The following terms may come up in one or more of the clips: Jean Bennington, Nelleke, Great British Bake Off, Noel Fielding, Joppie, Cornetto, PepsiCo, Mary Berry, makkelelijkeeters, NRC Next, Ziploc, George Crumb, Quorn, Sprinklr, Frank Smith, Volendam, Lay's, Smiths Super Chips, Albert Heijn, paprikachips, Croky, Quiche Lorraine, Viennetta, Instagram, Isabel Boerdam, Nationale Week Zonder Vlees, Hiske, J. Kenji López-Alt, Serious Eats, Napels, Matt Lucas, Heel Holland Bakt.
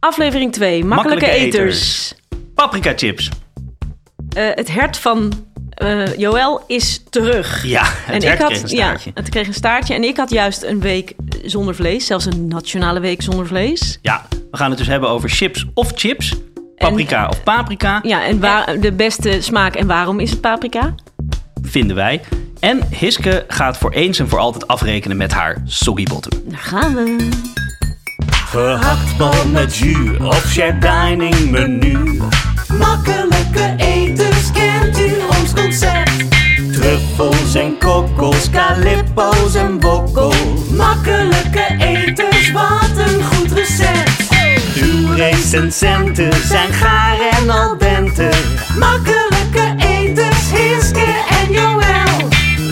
Aflevering 2, makkelijke eters. Paprikachips. Het hert van Joël is terug. Ja, kreeg een staartje. Ja, het kreeg een staartje. En ik had juist een week zonder vlees. Zelfs een nationale week zonder vlees. Ja, we gaan het dus hebben over chips of chips. Paprika of paprika. Ja, en de beste smaak en waarom is het paprika? Vinden wij. En Hiske gaat voor eens en voor altijd afrekenen met haar soggybotten. Daar gaan we. Gehaktbal met jus op shared dining menu. Makkelijke eters, kent u ons concept? Truffels en kokkels, calippo's en bokkel. Makkelijke eters, wat een goed recept. Uw recensenten zijn gaar en al dente. Makkelijke eters, Hiske en Joël.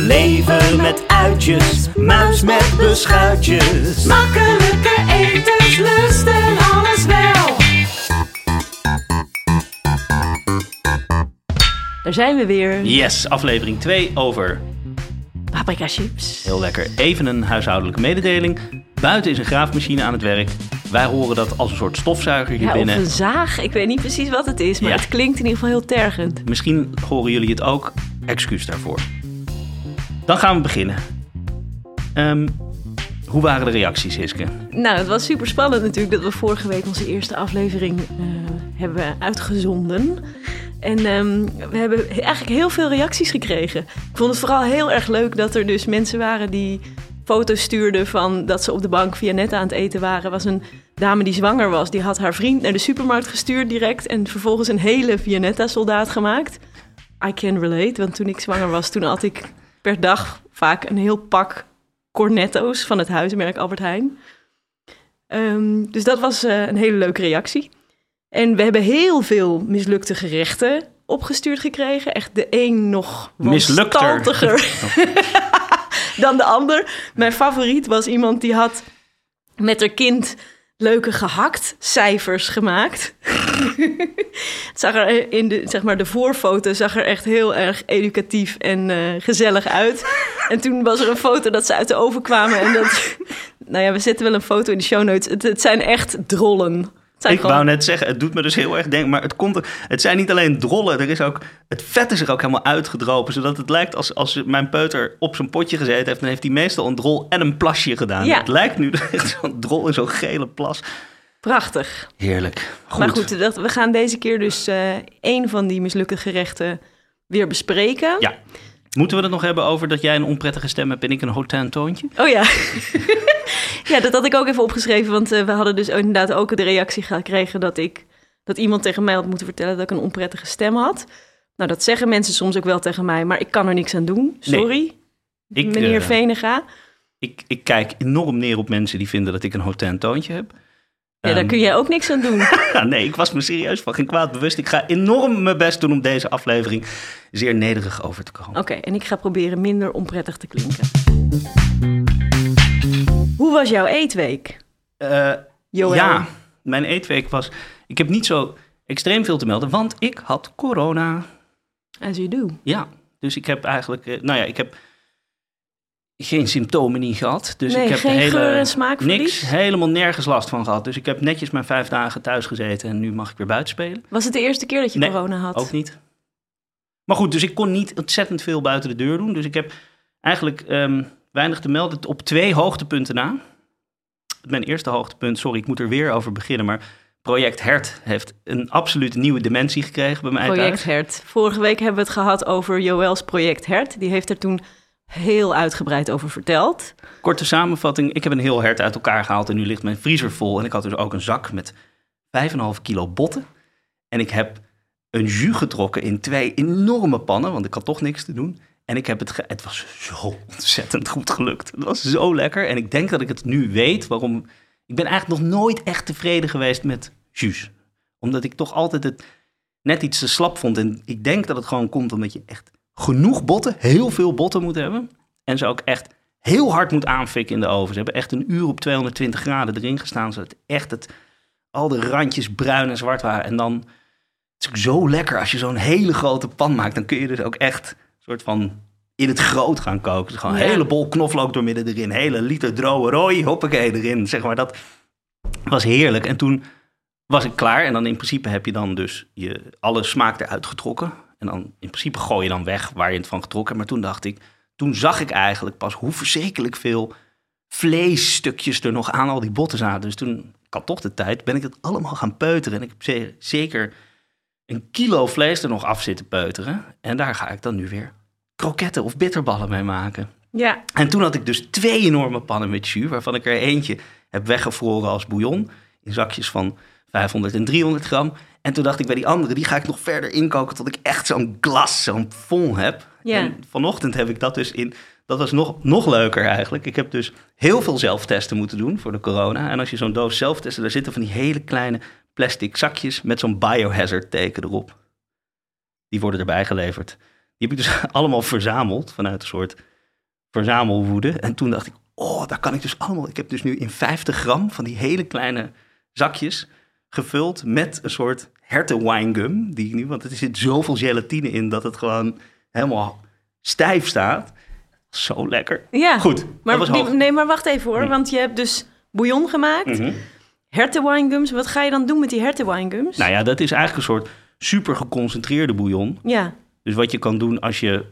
Leven met uitjes, muis met beschuitjes. Makkelijke eters, lusten alles wel. Daar zijn we weer. Yes, aflevering 2 over... paprika chips. Heel lekker. Even een huishoudelijke mededeling. Buiten is een graafmachine aan het werk. Wij horen dat als een soort stofzuiger hier binnen. Of een zaag. Ik weet niet precies wat het is, maar het klinkt in ieder geval heel tergend. Misschien horen jullie het ook. Excuus daarvoor. Dan gaan we beginnen. Hoe waren de reacties, Hiske? Nou, het was super spannend natuurlijk dat we vorige week onze eerste aflevering hebben uitgezonden. En we hebben eigenlijk heel veel reacties gekregen. Ik vond het vooral heel erg leuk dat er dus mensen waren die foto's stuurden van dat ze op de bank Viennetta aan het eten waren. Er was een dame die zwanger was. Die had haar vriend naar de supermarkt gestuurd direct en vervolgens een hele Viennetta-soldaat gemaakt. I can relate, want toen ik zwanger was, toen had ik per dag vaak een heel pak Cornetto's van het huismerk Albert Heijn. Dus dat was een hele leuke reactie. En we hebben heel veel mislukte gerechten opgestuurd gekregen. Echt de een nog wanstaltiger dan de ander. Mijn favoriet was iemand die had met haar kind leuke gehaktcijfers gemaakt. Het zag er in de, zeg maar, de voorfoto zag er echt heel erg educatief en gezellig uit. En toen was er een foto dat ze uit de oven kwamen. En dat, nou ja, we zetten wel een foto in de show notes. Het zijn echt drollen. Ik wou net zeggen, het doet me dus heel erg denken, maar het zijn niet alleen drollen, het vet is er ook helemaal uitgedropen, zodat het lijkt als mijn peuter op zijn potje gezeten heeft, dan heeft hij meestal een drol en een plasje gedaan. Ja. Het lijkt nu echt zo'n drol in zo'n gele plas. Prachtig. Heerlijk. Goed. Maar goed, we gaan deze keer dus één van die mislukte gerechten weer bespreken. Ja. Moeten we het nog hebben over dat jij een onprettige stem hebt en ik een hotain toontje? Oh ja. Ja, dat had ik ook even opgeschreven. Want we hadden dus inderdaad ook de reactie gekregen dat iemand tegen mij had moeten vertellen dat ik een onprettige stem had. Nou, dat zeggen mensen soms ook wel tegen mij, maar ik kan er niks aan doen. Sorry, nee. Meneer Venega. Ik kijk enorm neer op mensen die vinden dat ik een hotain toontje heb. Ja, daar kun jij ook niks aan doen. Nee, ik was me serieus van geen kwaad bewust. Ik ga enorm mijn best doen om deze aflevering zeer nederig over te komen. Oké, en ik ga proberen minder onprettig te klinken. Hoe was jouw eetweek? Joël? Ja, mijn eetweek was... Ik heb niet zo extreem veel te melden, want ik had corona. As you do. Ja, dus ik heb eigenlijk... ik heb geen symptomen niet gehad. Dus ik heb geen geur en smaakverlies? Niks, helemaal nergens last van gehad. Dus ik heb netjes mijn 5 dagen thuis gezeten en nu mag ik weer buiten spelen. Was het de eerste keer dat je corona had? Ook niet. Maar goed, dus ik kon niet ontzettend veel buiten de deur doen. Dus ik heb eigenlijk... weinig te melden op 2 hoogtepunten na. Mijn eerste hoogtepunt, sorry, ik moet er weer over beginnen, maar Project Hert heeft een absoluut nieuwe dimensie gekregen bij mij. Project Hert. Vorige week hebben we het gehad over Joëls Project Hert. Die heeft er toen heel uitgebreid over verteld. Korte samenvatting, ik heb een heel hert uit elkaar gehaald en nu ligt mijn vriezer vol. En ik had dus ook een zak met 5,5 kilo botten. En ik heb een jus getrokken in 2 enorme pannen, want ik had toch niks te doen. En ik heb het was zo ontzettend goed gelukt. Het was zo lekker. En ik denk dat ik het nu weet waarom... Ik ben eigenlijk nog nooit echt tevreden geweest met jus. Omdat ik toch altijd het net iets te slap vond. En ik denk dat het gewoon komt omdat je echt genoeg botten, heel veel botten moet hebben. En ze ook echt heel hard moet aanfikken in de oven. Ze hebben echt een uur op 220 graden erin gestaan. Zodat echt al de randjes bruin en zwart waren. En dan... Het is ook zo lekker als je zo'n hele grote pan maakt. Dan kun je dus ook echt... soort van in het groot gaan koken. Dus gewoon een hele bol knoflook doormidden erin. Hele liter droge rooi, hoppakee erin. Zeg maar, dat was heerlijk. En toen was ik klaar. En dan in principe heb je dan dus alle smaak eruit getrokken. En dan in principe gooi je dan weg waar je het van getrokken hebt. Maar toen dacht ik, toen zag ik eigenlijk pas hoe verschrikkelijk veel vleesstukjes er nog aan al die botten zaten. Dus toen, ik had toch de tijd, ben ik het allemaal gaan peuteren. En ik heb zeker een kilo vlees er nog af zitten peuteren. En daar ga ik dan nu weer kroketten of bitterballen mee maken. Ja. En toen had ik dus 2 enorme pannen met jus, waarvan ik er eentje heb weggevroren als bouillon. In zakjes van 500 en 300 gram. En toen dacht ik bij die andere, die ga ik nog verder inkoken tot ik echt zo'n glas, zo'n fond heb. Ja. En vanochtend heb ik dat dus in... Dat was nog leuker eigenlijk. Ik heb dus heel veel zelftesten moeten doen voor de corona. En als je zo'n doos zelftesten, daar zitten van die hele kleine plastic zakjes met zo'n biohazard teken erop. Die worden erbij geleverd. Die heb ik dus allemaal verzameld vanuit een soort verzamelwoede. En toen dacht ik, oh, daar kan ik dus allemaal... Ik heb dus nu in 50 gram van die hele kleine zakjes gevuld met een soort hertenwijngum. Die ik nu, want er zit zoveel gelatine in dat het gewoon helemaal stijf staat. Zo lekker. Ja, goed. Maar, nee, maar wacht even hoor. Nee. Want je hebt dus bouillon gemaakt. Mm-hmm. Hertenwijngums. Wat ga je dan doen met die hertenwijngums? Nou ja, dat is eigenlijk een soort super geconcentreerde bouillon. Ja. Dus wat je kan doen als je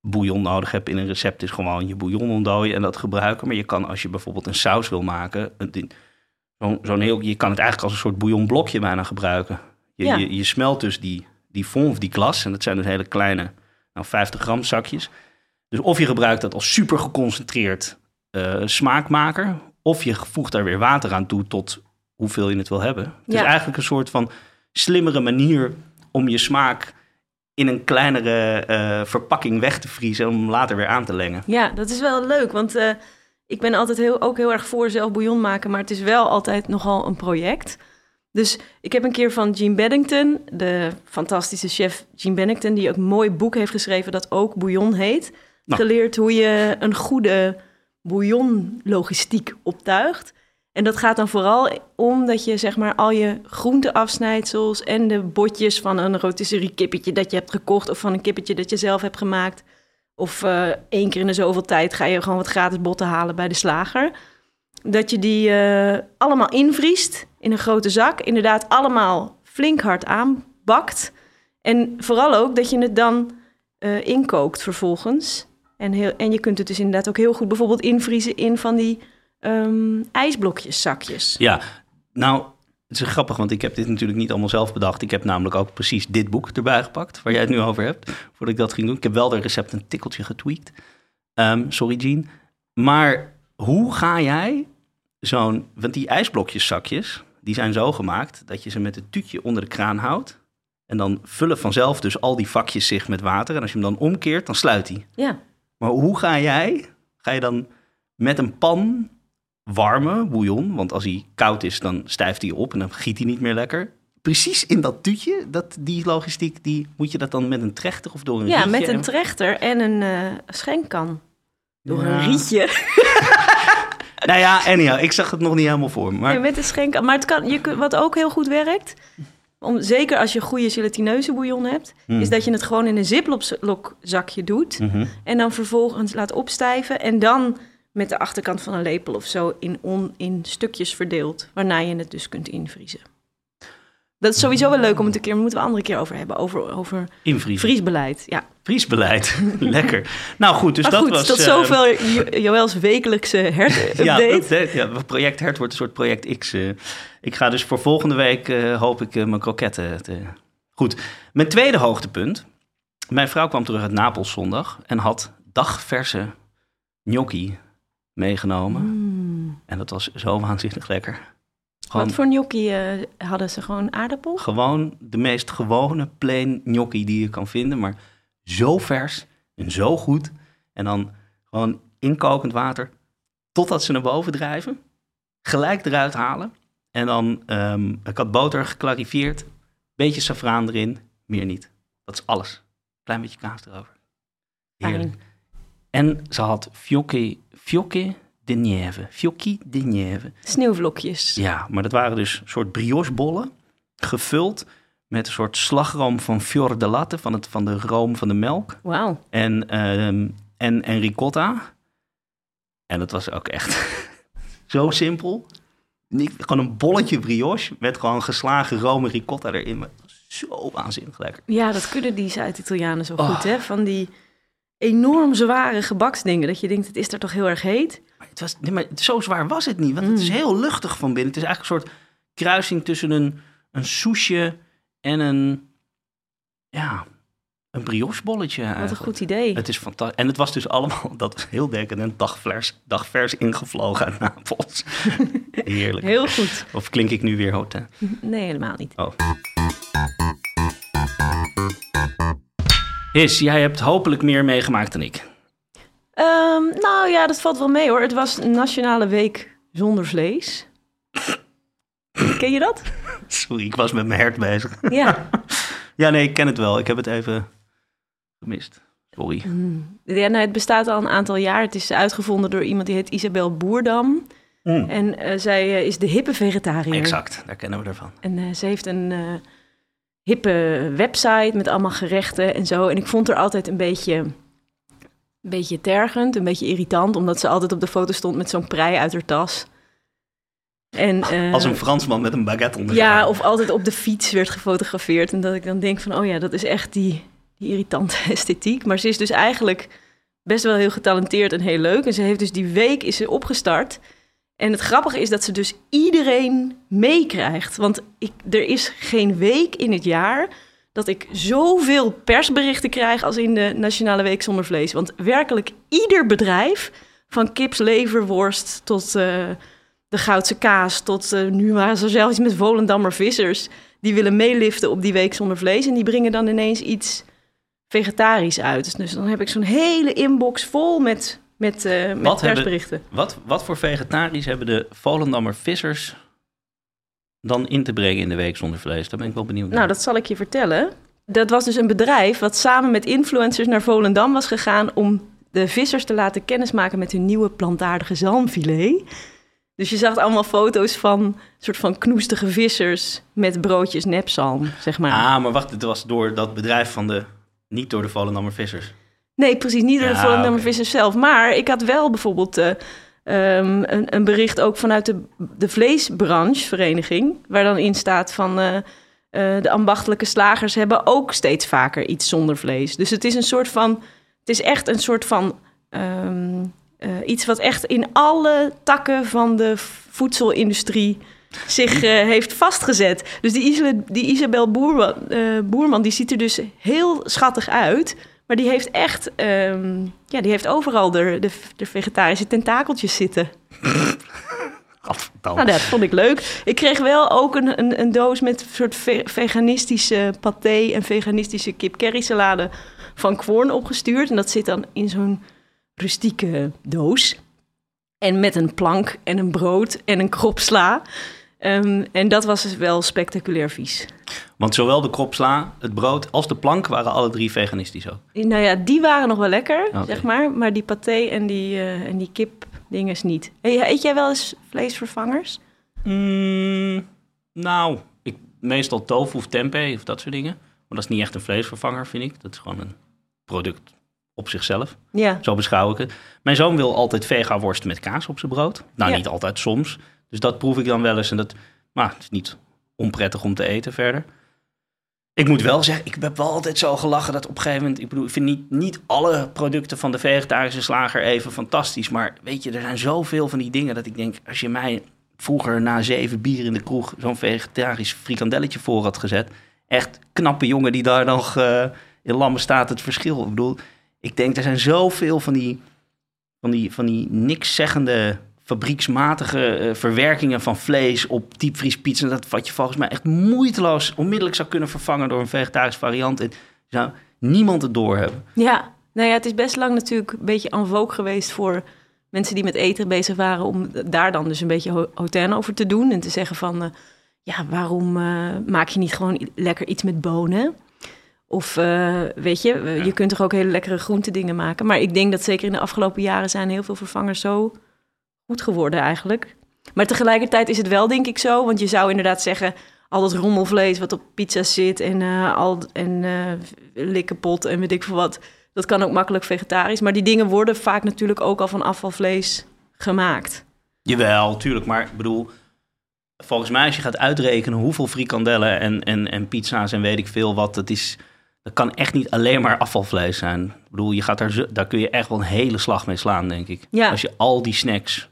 bouillon nodig hebt in een recept... is gewoon je bouillon ontdooien en dat gebruiken. Maar je kan, als je bijvoorbeeld een saus wil maken... je kan het eigenlijk als een soort bouillonblokje bijna gebruiken. Je smelt dus die fond of die glas. En dat zijn dus hele kleine 50 gram zakjes... Dus of je gebruikt dat als super geconcentreerd smaakmaker... of je voegt daar weer water aan toe tot hoeveel je het wil hebben. Het is eigenlijk een soort van slimmere manier... om je smaak in een kleinere verpakking weg te vriezen... en om later weer aan te lengen. Ja, dat is wel leuk, want ik ben altijd heel erg voor zelf bouillon maken... maar het is wel altijd nogal een project. Dus ik heb een keer van Jean Bennington... de fantastische chef Jean Bennington... die ook een mooi boek heeft geschreven dat ook bouillon heet... geleerd hoe je een goede bouillonlogistiek optuigt. En dat gaat dan vooral om dat je zeg maar al je groenteafsnijdsels... en de botjes van een rotisserie kippetje dat je hebt gekocht... of van een kippetje dat je zelf hebt gemaakt. Of 1 keer in de zoveel tijd ga je gewoon wat gratis botten halen bij de slager. Dat je die allemaal invriest in een grote zak. Inderdaad allemaal flink hard aanbakt. En vooral ook dat je het dan... inkookt vervolgens. En je kunt het dus inderdaad ook heel goed bijvoorbeeld invriezen in van die ijsblokjes, zakjes. Ja, nou, het is grappig, want ik heb dit natuurlijk niet allemaal zelf bedacht. Ik heb namelijk ook precies dit boek erbij gepakt, waar jij het nu over hebt, voordat ik dat ging doen. Ik heb wel de recept een tikkeltje getweakt. Sorry, Jean. Maar hoe ga jij want die ijsblokjeszakjes, die zijn zo gemaakt dat je ze met het tuutje onder de kraan houdt. En dan vullen vanzelf dus al die vakjes zich met water. En als je hem dan omkeert, dan sluit hij. Ja. Maar hoe ga jij? Ga je dan met een pan warme bouillon? Want als hij koud is, dan stijft hij op en dan giet hij niet meer lekker. Precies in dat tuutje, die logistiek, moet je dat dan met een trechter of door een rietje? Ja, met een trechter en een schenkkan. Door een rietje. Nou ja, anyhow, ik zag het nog niet helemaal voor me. Maar... Nee, met een schenkkan. Maar het kan, wat ook heel goed werkt... zeker als je goede gelatineuze bouillon hebt... is dat je het gewoon in een Ziploc zakje doet... en dan vervolgens laat opstijven... en dan met de achterkant van een lepel of zo in stukjes verdeelt... waarna je het dus kunt invriezen. Dat is sowieso wel leuk om het een keer... moeten we een andere keer over hebben, over vriesbeleid. Ja. Vriesbeleid, lekker. Nou goed, dus dat was... tot zoveel Joëls wekelijkse hert-update. Project Hert wordt een soort project X. Ik ga dus voor volgende week, hoop ik, mijn kroketten... Goed, mijn tweede hoogtepunt. Mijn vrouw kwam terug uit Napels zondag... en had dagverse gnocchi meegenomen. Mm. En dat was zo waanzinnig lekker. Gewoon, wat voor gnocchi hadden ze? Gewoon aardappel? Gewoon de meest gewone plain gnocchi die je kan vinden. Maar zo vers en zo goed. En dan gewoon in kokend water totdat ze naar boven drijven. Gelijk eruit halen. En dan, ik had boter geclarifieerd. Beetje saffraan erin. Meer niet. Dat is alles. Klein beetje kaas erover. Heerlijk. En ze had fiocchi de nieve. Fiocchi de nieve. Sneeuwvlokjes. Ja, maar dat waren dus een soort briochebollen. Gevuld met een soort slagroom van fior de latte. Van de room van de melk. Wauw. En ricotta. En dat was ook echt zo simpel. Gewoon een bolletje brioche met gewoon geslagen room en ricotta erin. Maar zo waanzinnig lekker. Ja, dat kunnen die Zuid-Italianen zo goed, hè? Van die enorm zware gebaksdingen. Dat je denkt, het is daar toch heel erg heet? Maar het was, nee, maar zo zwaar was het niet. Want het is heel luchtig van binnen. Het is eigenlijk een soort kruising tussen een soesje en een briochebolletje. Wat een goed idee. Het is fantastisch. En het was dus allemaal, dat was heel decadent, dagvers ingevlogen uit Napels. Heerlijk. Heel goed. Of klink ik nu weer hotel? Nee, helemaal niet. Oh. His, jij hebt hopelijk meer meegemaakt dan ik. Nou ja, dat valt wel mee hoor. Het was Nationale Week Zonder Vlees. Ken je dat? Sorry, ik was met mijn hert bezig. Ja. Ja, nee, ik ken het wel. Ik heb het even gemist. Sorry. Ja, nou, het bestaat al een aantal jaar. Het is uitgevonden door iemand die heet Isabel Boerdam. En zij is de hippe vegetariër. Exact, daar kennen we ervan. En ze heeft een hippe website met allemaal gerechten en zo. En ik vond haar altijd een beetje tergend, een beetje irritant, omdat ze altijd op de foto stond met zo'n prei uit haar tas. En, als een Fransman met een baguette onder. Ja, of altijd op de fiets werd gefotografeerd. En dat ik dan denk van, oh ja, dat is echt die irritante esthetiek. Maar ze is dus eigenlijk best wel heel getalenteerd en heel leuk. En ze heeft dus die week is ze opgestart. En het grappige is dat ze dus iedereen meekrijgt. Want er is geen week in het jaar dat ik zoveel persberichten krijg als in de Nationale Week Zonder Vlees. Want werkelijk ieder bedrijf, van kipsleverworst tot de Goudse kaas, tot nu waren ze zelfs iets met Volendammer vissers, die willen meeliften op die Week Zonder Vlees. En die brengen dan ineens iets vegetarisch uit. Dus dan heb ik zo'n hele inbox vol met persberichten. Wat voor vegetarisch hebben de Volendammer vissers dan in te brengen in de Week Zonder Vlees? Daar ben ik wel benieuwd naar. Nou, dat zal ik je vertellen. Dat was dus een bedrijf wat samen met influencers naar Volendam was gegaan om de vissers te laten kennismaken met hun nieuwe plantaardige zalmfilet. Dus je zag allemaal foto's van soort van knoestige vissers met broodjes nepzalm, zeg maar. Ah, maar wacht, het was door dat bedrijf niet door de Volendammer vissers. Nee, precies, niet door de Volendammer vissers zelf. Maar ik had wel bijvoorbeeld een bericht ook vanuit de vleesbranchevereniging, waar dan in staat van de ambachtelijke slagers hebben ook steeds vaker iets zonder vlees. Dus het is een soort van, het is echt een soort van iets wat echt in alle takken van de voedselindustrie zich heeft vastgezet. Dus die Isabel Boerman, die ziet er dus heel schattig uit. Maar die heeft echt, die heeft overal de vegetarische tentakeltjes zitten. Nou, dat vond ik leuk. Ik kreeg wel ook een doos met soort veganistische paté en veganistische kip-currysalade van Quorn opgestuurd. En dat zit dan in zo'n rustieke doos. En met een plank en een brood en een kropsla. En dat was wel spectaculair vies. Want zowel de kropsla, het brood als de plank waren alle drie veganistisch ook? Nou ja, die waren nog wel lekker, zeg maar. Maar die paté en die kipdinges niet. Hey, eet jij wel eens vleesvervangers? Nou, meestal tofu of tempeh of dat soort dingen. Maar dat is niet echt een vleesvervanger, vind ik. Dat is gewoon een product op zichzelf. Ja. Zo beschouw ik het. Mijn zoon wil altijd vega worst met kaas op zijn brood. Nou, niet altijd, soms. Dus dat proef ik dan wel eens. En dat, maar het is niet onprettig om te eten verder. Ik moet wel zeggen, ik heb wel altijd zo gelachen dat op een gegeven moment, ik bedoel, ik vind niet alle producten van de vegetarische slager even fantastisch. Maar weet je, er zijn zoveel van die dingen dat ik denk, als je mij vroeger na 7 bier in de kroeg zo'n vegetarisch frikandelletje voor had gezet, echt knappe jongen die daar nog in lammen staat het verschil. Ik bedoel, ik denk, er zijn zoveel van die nikszeggende fabrieksmatige verwerkingen van vlees op diepvriespieten. Dat wat je volgens mij echt moeiteloos onmiddellijk zou kunnen vervangen door een vegetarische variant. En zou niemand het doorhebben. Ja, nou ja, het is best lang natuurlijk een beetje en vogue geweest voor mensen die met eten bezig waren, om daar dan dus een beetje hotain over te doen en te zeggen van, waarom maak je niet gewoon lekker iets met bonen? Of je kunt toch ook hele lekkere groentedingen maken. Maar ik denk dat zeker in de afgelopen jaren zijn heel veel vervangers zo goed geworden eigenlijk. Maar tegelijkertijd is het wel, denk ik, zo. Want je zou inderdaad zeggen, al dat rommelvlees wat op pizza zit en likkenpot en weet ik veel wat, dat kan ook makkelijk vegetarisch. Maar die dingen worden vaak natuurlijk ook al van afvalvlees gemaakt. Jawel, tuurlijk. Maar ik bedoel, Volgens mij, als je gaat uitrekenen hoeveel frikandellen en pizza's en weet ik veel wat, dat kan echt niet alleen maar afvalvlees zijn. Ik bedoel, je gaat daar kun je echt wel een hele slag mee slaan, denk ik. Ja. Als je al die snacks,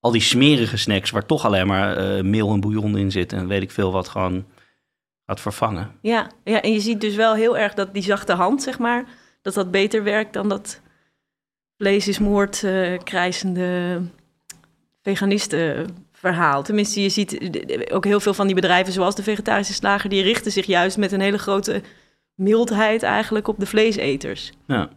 al die smerige snacks, waar toch alleen maar meel en bouillon in zit en weet ik veel wat, gewoon gaat vervangen. Ja, ja, en je ziet dus wel heel erg dat die zachte hand, zeg maar, dat beter werkt dan dat vlees is moord krijsende veganisten verhaal. Tenminste, je ziet ook heel veel van die bedrijven, zoals de vegetarische slager, die richten zich juist met een hele grote mildheid eigenlijk op de vleeseters. Ja.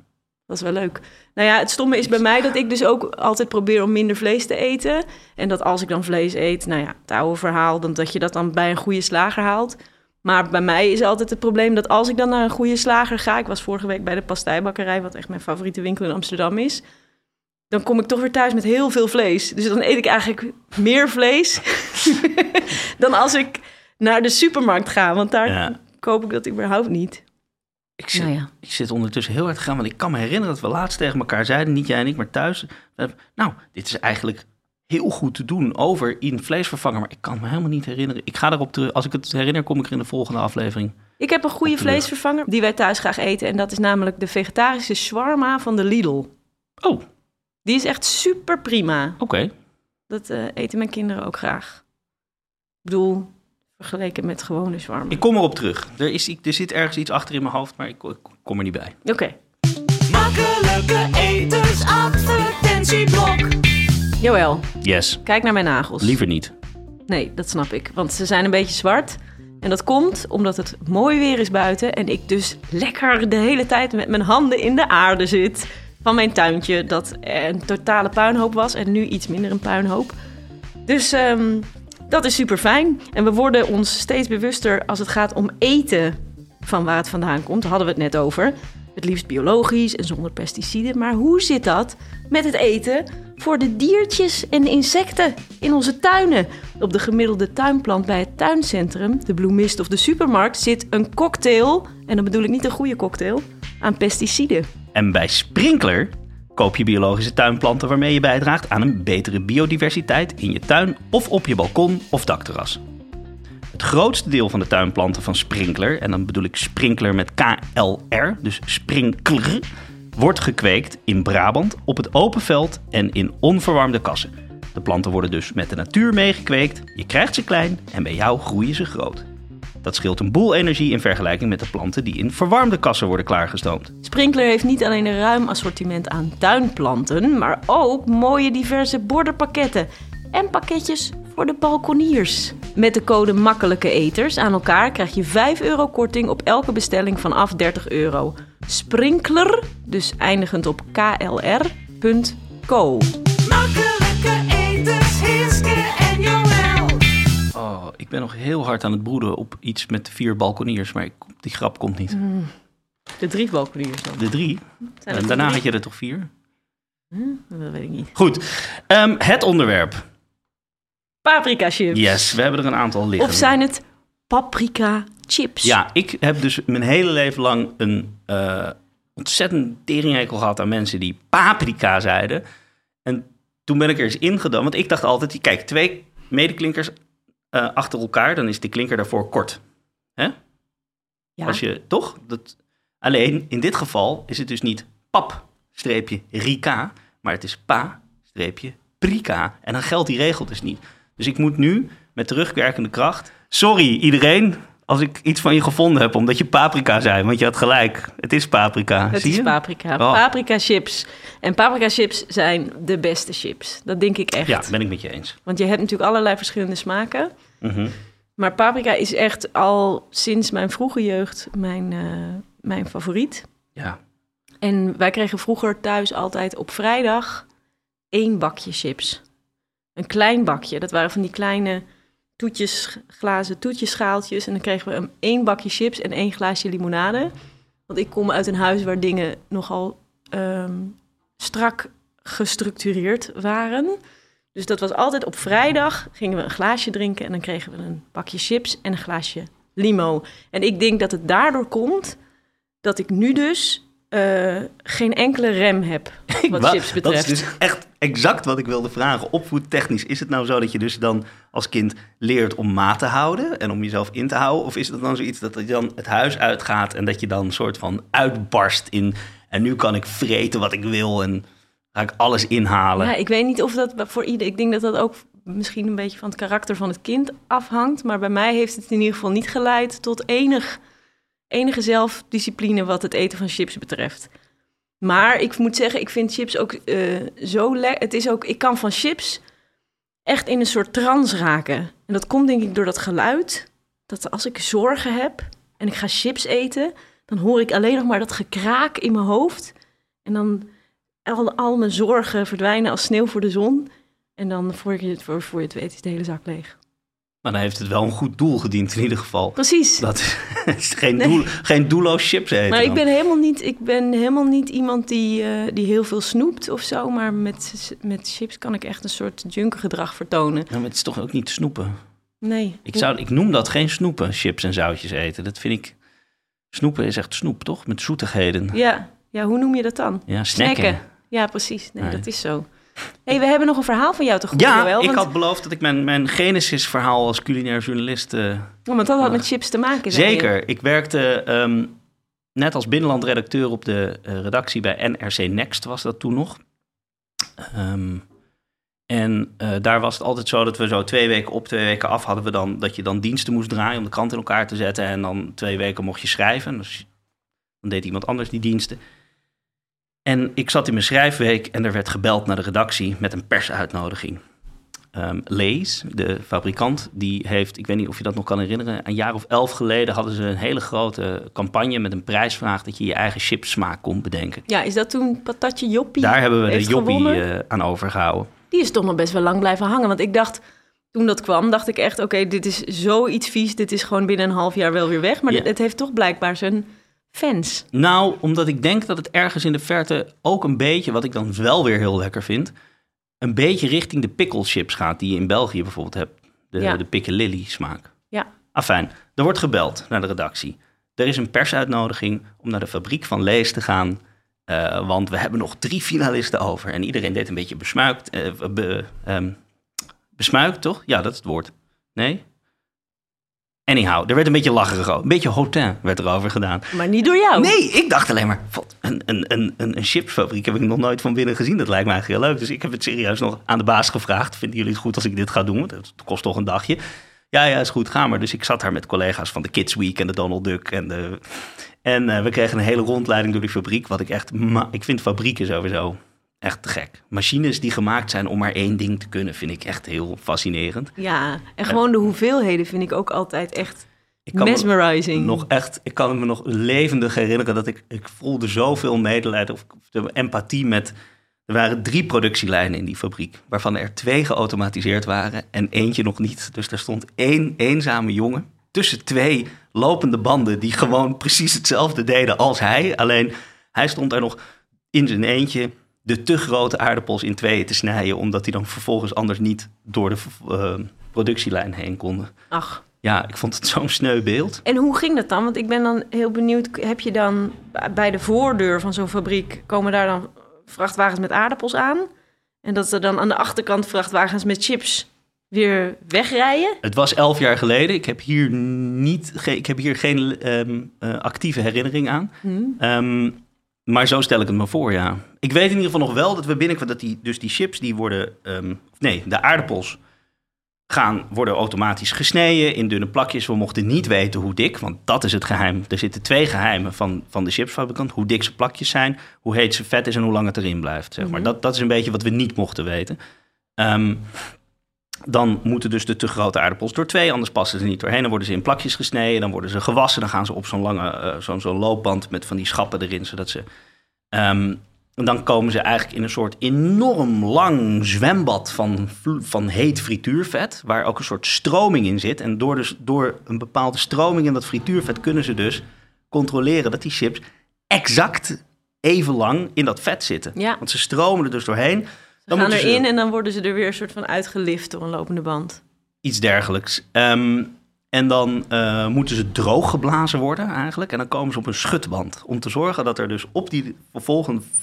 Dat is wel leuk. Nou ja, het stomme is bij mij dat ik dus ook altijd probeer om minder vlees te eten. En dat als ik dan vlees eet, nou ja, het oude verhaal, dan dat je dat dan bij een goede slager haalt. Maar bij mij is altijd het probleem dat als ik dan naar een goede slager ga, ik was vorige week bij de pasteibakkerij, wat echt mijn favoriete winkel in Amsterdam is, dan kom ik toch weer thuis met heel veel vlees. Dus dan eet ik eigenlijk meer vlees dan als ik naar de supermarkt ga. Want daar koop ik dat überhaupt niet. Ik zit ondertussen heel hard te gaan, want ik kan me herinneren dat we laatst tegen elkaar zeiden, niet jij en ik, maar thuis. Nou, dit is eigenlijk heel goed te doen over in vleesvervanger, maar ik kan me helemaal niet herinneren. Ik ga erop terug. Als ik het herinner, kom ik er in de volgende aflevering. Ik heb een goede vleesvervanger die wij thuis graag eten, en dat is namelijk de vegetarische shawarma van de Lidl. Oh. Die is echt super prima. Oké. Dat eten mijn kinderen ook graag. Ik bedoel, vergeleken met gewone shawarma. Ik kom erop terug. Er zit ergens iets achter in mijn hoofd, maar ik kom er niet bij. Oké. Makkelijke eters, advertentieblok. Joël. Yes. Kijk naar mijn nagels. Liever niet. Nee, dat snap ik. Want ze zijn een beetje zwart. En dat komt omdat het mooi weer is buiten en ik dus lekker de hele tijd met mijn handen in de aarde zit. Van mijn tuintje, dat een totale puinhoop was en nu iets minder een puinhoop. Dus dat is super fijn. En we worden ons steeds bewuster als het gaat om eten van waar het vandaan komt. Daar hadden we het net over. Het liefst biologisch en zonder pesticiden. Maar hoe zit dat met het eten voor de diertjes en de insecten in onze tuinen? Op de gemiddelde tuinplant bij het tuincentrum, de bloemist of de supermarkt zit een cocktail, en dan bedoel ik niet een goede cocktail, aan pesticiden. En bij Sprinklr koop je biologische tuinplanten waarmee je bijdraagt aan een betere biodiversiteit in je tuin of op je balkon of dakterras. Het grootste deel van de tuinplanten van Sprinklr, en dan bedoel ik Sprinklr met KLR, dus Sprinklr, wordt gekweekt in Brabant op het open veld en in onverwarmde kassen. De planten worden dus met de natuur meegekweekt, je krijgt ze klein en bij jou groeien ze groot. Dat scheelt een boel energie in vergelijking met de planten die in verwarmde kassen worden klaargestoomd. Sprinklr heeft niet alleen een ruim assortiment aan tuinplanten, maar ook mooie diverse borderpakketten en pakketjes voor de balkoniers. Met de code makkelijke eters aan elkaar krijg je €5 korting op elke bestelling vanaf €30. Sprinklr, dus eindigend op klr.co. Makkelijke eters, Hiske en Joël. Oh, ik ben nog heel hard aan het broeden op iets met 4 balkoniers, maar die grap komt niet. De 3 balkoniers dan? De 3? En daarna had je er toch 4? Dat weet ik niet. Goed, het onderwerp. Paprikachips. Yes, we hebben er een aantal liggen. Of zijn het paprikachips? Ja, ik heb dus mijn hele leven lang een ontzettend teringhekel gehad aan mensen die paprika zeiden. En toen ben ik er eens ingedaan, want ik dacht altijd, kijk, 2 medeklinkers achter elkaar, dan is de klinker daarvoor kort. Hè? Ja. Als je, toch? Alleen, in dit geval is het dus niet pap-rika, maar het is pa-prika. En dan geldt die regel dus niet. Dus ik moet nu met terugwerkende kracht, sorry iedereen, als ik iets van je gevonden heb, omdat je paprika zei, want je had gelijk. Het is paprika. Het is paprika. Oh. Paprika chips. En paprika chips zijn de beste chips. Dat denk ik echt. Ja, ben ik met je eens. Want je hebt natuurlijk allerlei verschillende smaken. Mm-hmm. Maar paprika is echt al sinds mijn vroege jeugd mijn favoriet. Ja. En wij kregen vroeger thuis altijd op vrijdag 1 bakje chips. Een klein bakje. Dat waren van die kleine toetjes, glazen toetjesschaaltjes. En dan kregen we 1 bakje chips en 1 glaasje limonade. Want ik kom uit een huis waar dingen nogal strak gestructureerd waren. Dus dat was altijd op vrijdag gingen we een glaasje drinken en dan kregen we een bakje chips en een glaasje limo. En ik denk dat het daardoor komt dat ik nu dus geen enkele rem heb wat chips betreft. Dat is dus echt exact wat ik wilde vragen. Opvoedtechnisch, is het nou zo dat je dus dan als kind leert om maat te houden en om jezelf in te houden? Of is het dan zoiets dat je dan het huis uitgaat en dat je dan een soort van uitbarst in... en nu kan ik vreten wat ik wil en ga ik alles inhalen? Ja, ik weet niet of dat voor ieder... Ik denk dat dat ook misschien een beetje van het karakter van het kind afhangt. Maar bij mij heeft het in ieder geval niet geleid tot enige zelfdiscipline wat het eten van chips betreft. Maar ik moet zeggen, ik vind chips ook zo lekker. Het is ook, ik kan van chips echt in een soort trance raken. En dat komt denk ik door dat geluid. Dat als ik zorgen heb en ik ga chips eten, dan hoor ik alleen nog maar dat gekraak in mijn hoofd. En dan al mijn zorgen verdwijnen als sneeuw voor de zon. En dan voor je het weet is de hele zak leeg. Maar dan heeft het wel een goed doel gediend in ieder geval. Precies. Dat is geen doelloos chips eten. Maar ik ben helemaal niet iemand die heel veel snoept of zo. Maar met chips kan ik echt een soort junkgedrag vertonen. Ja, maar het is toch ook niet snoepen? Nee. Ik noem dat geen snoepen, chips en zoutjes eten. Dat vind ik... Snoepen is echt snoep, toch? Met zoetigheden. Ja, hoe noem je dat dan? Ja, snacken. Ja, precies. Nee, dat is zo. Hey, we hebben nog een verhaal van jou te goed, Joël. Ja, ik had beloofd dat ik mijn Genesis-verhaal als culinair journalist... want dat had met chips te maken. Zeker. Ik werkte net als binnenlandredacteur op de redactie bij NRC Next, was dat toen nog. En daar was het altijd zo dat we zo 2 weken op, 2 weken af hadden we dan... dat je dan diensten moest draaien om de krant in elkaar te zetten... en dan 2 weken mocht je schrijven. Dus dan deed iemand anders die diensten... En ik zat in mijn schrijfweek en er werd gebeld naar de redactie met een persuitnodiging. Lees, de fabrikant, die heeft, ik weet niet of je dat nog kan herinneren... een jaar of 11 geleden hadden ze een hele grote campagne met een prijsvraag... dat je je eigen chipsmaak kon bedenken. Ja, is dat toen patatje Joppie? Daar hebben we de Joppie aan overgehouden. Die is toch nog best wel lang blijven hangen, want ik dacht... Toen dat kwam, dacht ik echt, oké, dit is zoiets vies... dit is gewoon binnen een half jaar wel weer weg. Maar het heeft toch blijkbaar zijn... fans. Nou, omdat ik denk dat het ergens in de verte ook een beetje, wat ik dan wel weer heel lekker vind, een beetje richting de pikkelchips gaat, die je in België bijvoorbeeld hebt. De pikkelilly smaak. Ja. Afijn, er wordt gebeld naar de redactie. Er is een persuitnodiging om naar de fabriek van Lees te gaan, want we hebben nog 3 finalisten over. En iedereen deed een beetje besmuikt. Besmuikt, toch? Ja, dat is het woord. Nee? Anyhow, er werd een beetje lacherig over. Een beetje hotin werd erover gedaan. Maar niet door jou? Nee, ik dacht alleen maar... Een chipsfabriek heb ik nog nooit van binnen gezien. Dat lijkt me eigenlijk heel leuk. Dus ik heb het serieus nog aan de baas gevraagd. Vinden jullie het goed als ik dit ga doen? Want het kost toch een dagje. Ja, is goed, ga maar. Dus ik zat daar met collega's van de Kids Week en de Donald Duck. En we kregen een hele rondleiding door die fabriek. Wat ik echt... Ik vind fabrieken sowieso echt te gek. Machines die gemaakt zijn om maar 1 ding te kunnen, vind ik echt heel fascinerend. Ja, en gewoon de hoeveelheden vind ik ook altijd echt mesmerizing. Ik kan me nog levendig herinneren dat ik voelde zoveel medelijden of empathie met... Er waren 3 productielijnen in die fabriek, waarvan er 2 geautomatiseerd waren en eentje nog niet. Dus er stond 1 eenzame jongen tussen 2 lopende banden die gewoon precies hetzelfde deden als hij. Alleen hij stond daar nog in zijn eentje... de te grote aardappels in 2 te snijden... omdat die dan vervolgens anders niet door de productielijn heen konden. Ach. Ja, ik vond het zo'n sneu beeld. En hoe ging dat dan? Want ik ben dan heel benieuwd... heb je dan bij de voordeur van zo'n fabriek... komen daar dan vrachtwagens met aardappels aan... en dat er dan aan de achterkant vrachtwagens met chips weer wegrijden? Het was 11 jaar geleden. Ik heb hier geen actieve herinnering aan... Maar zo stel ik het me voor, ja. Ik weet in ieder geval nog wel dat we binnenkwamen... dat die chips die worden... de aardappels worden automatisch gesneden... in dunne plakjes. We mochten niet weten hoe dik, want dat is het geheim. Er zitten 2 geheimen van de chipsfabrikant. Hoe dik ze plakjes zijn, hoe heet ze vet is... en hoe lang het erin blijft, zeg maar. Mm-hmm. Dat is een beetje wat we niet mochten weten. Dan moeten dus de te grote aardappels door 2... anders passen ze niet doorheen. Dan worden ze in plakjes gesneden, dan worden ze gewassen... dan gaan ze op zo'n lange zo'n loopband met van die schappen erin... zodat ze... en dan komen ze eigenlijk in een soort enorm lang zwembad... van heet frituurvet, waar ook een soort stroming in zit. En door een bepaalde stroming in dat frituurvet... kunnen ze dus controleren dat die chips exact even lang in dat vet zitten. Ja. Want ze stromen er dus doorheen... Dan gaan erin en dan worden ze er weer een soort van uitgelift door een lopende band. Iets dergelijks. En dan moeten ze droog geblazen worden eigenlijk. En dan komen ze op een schutband. Om te zorgen dat er dus op die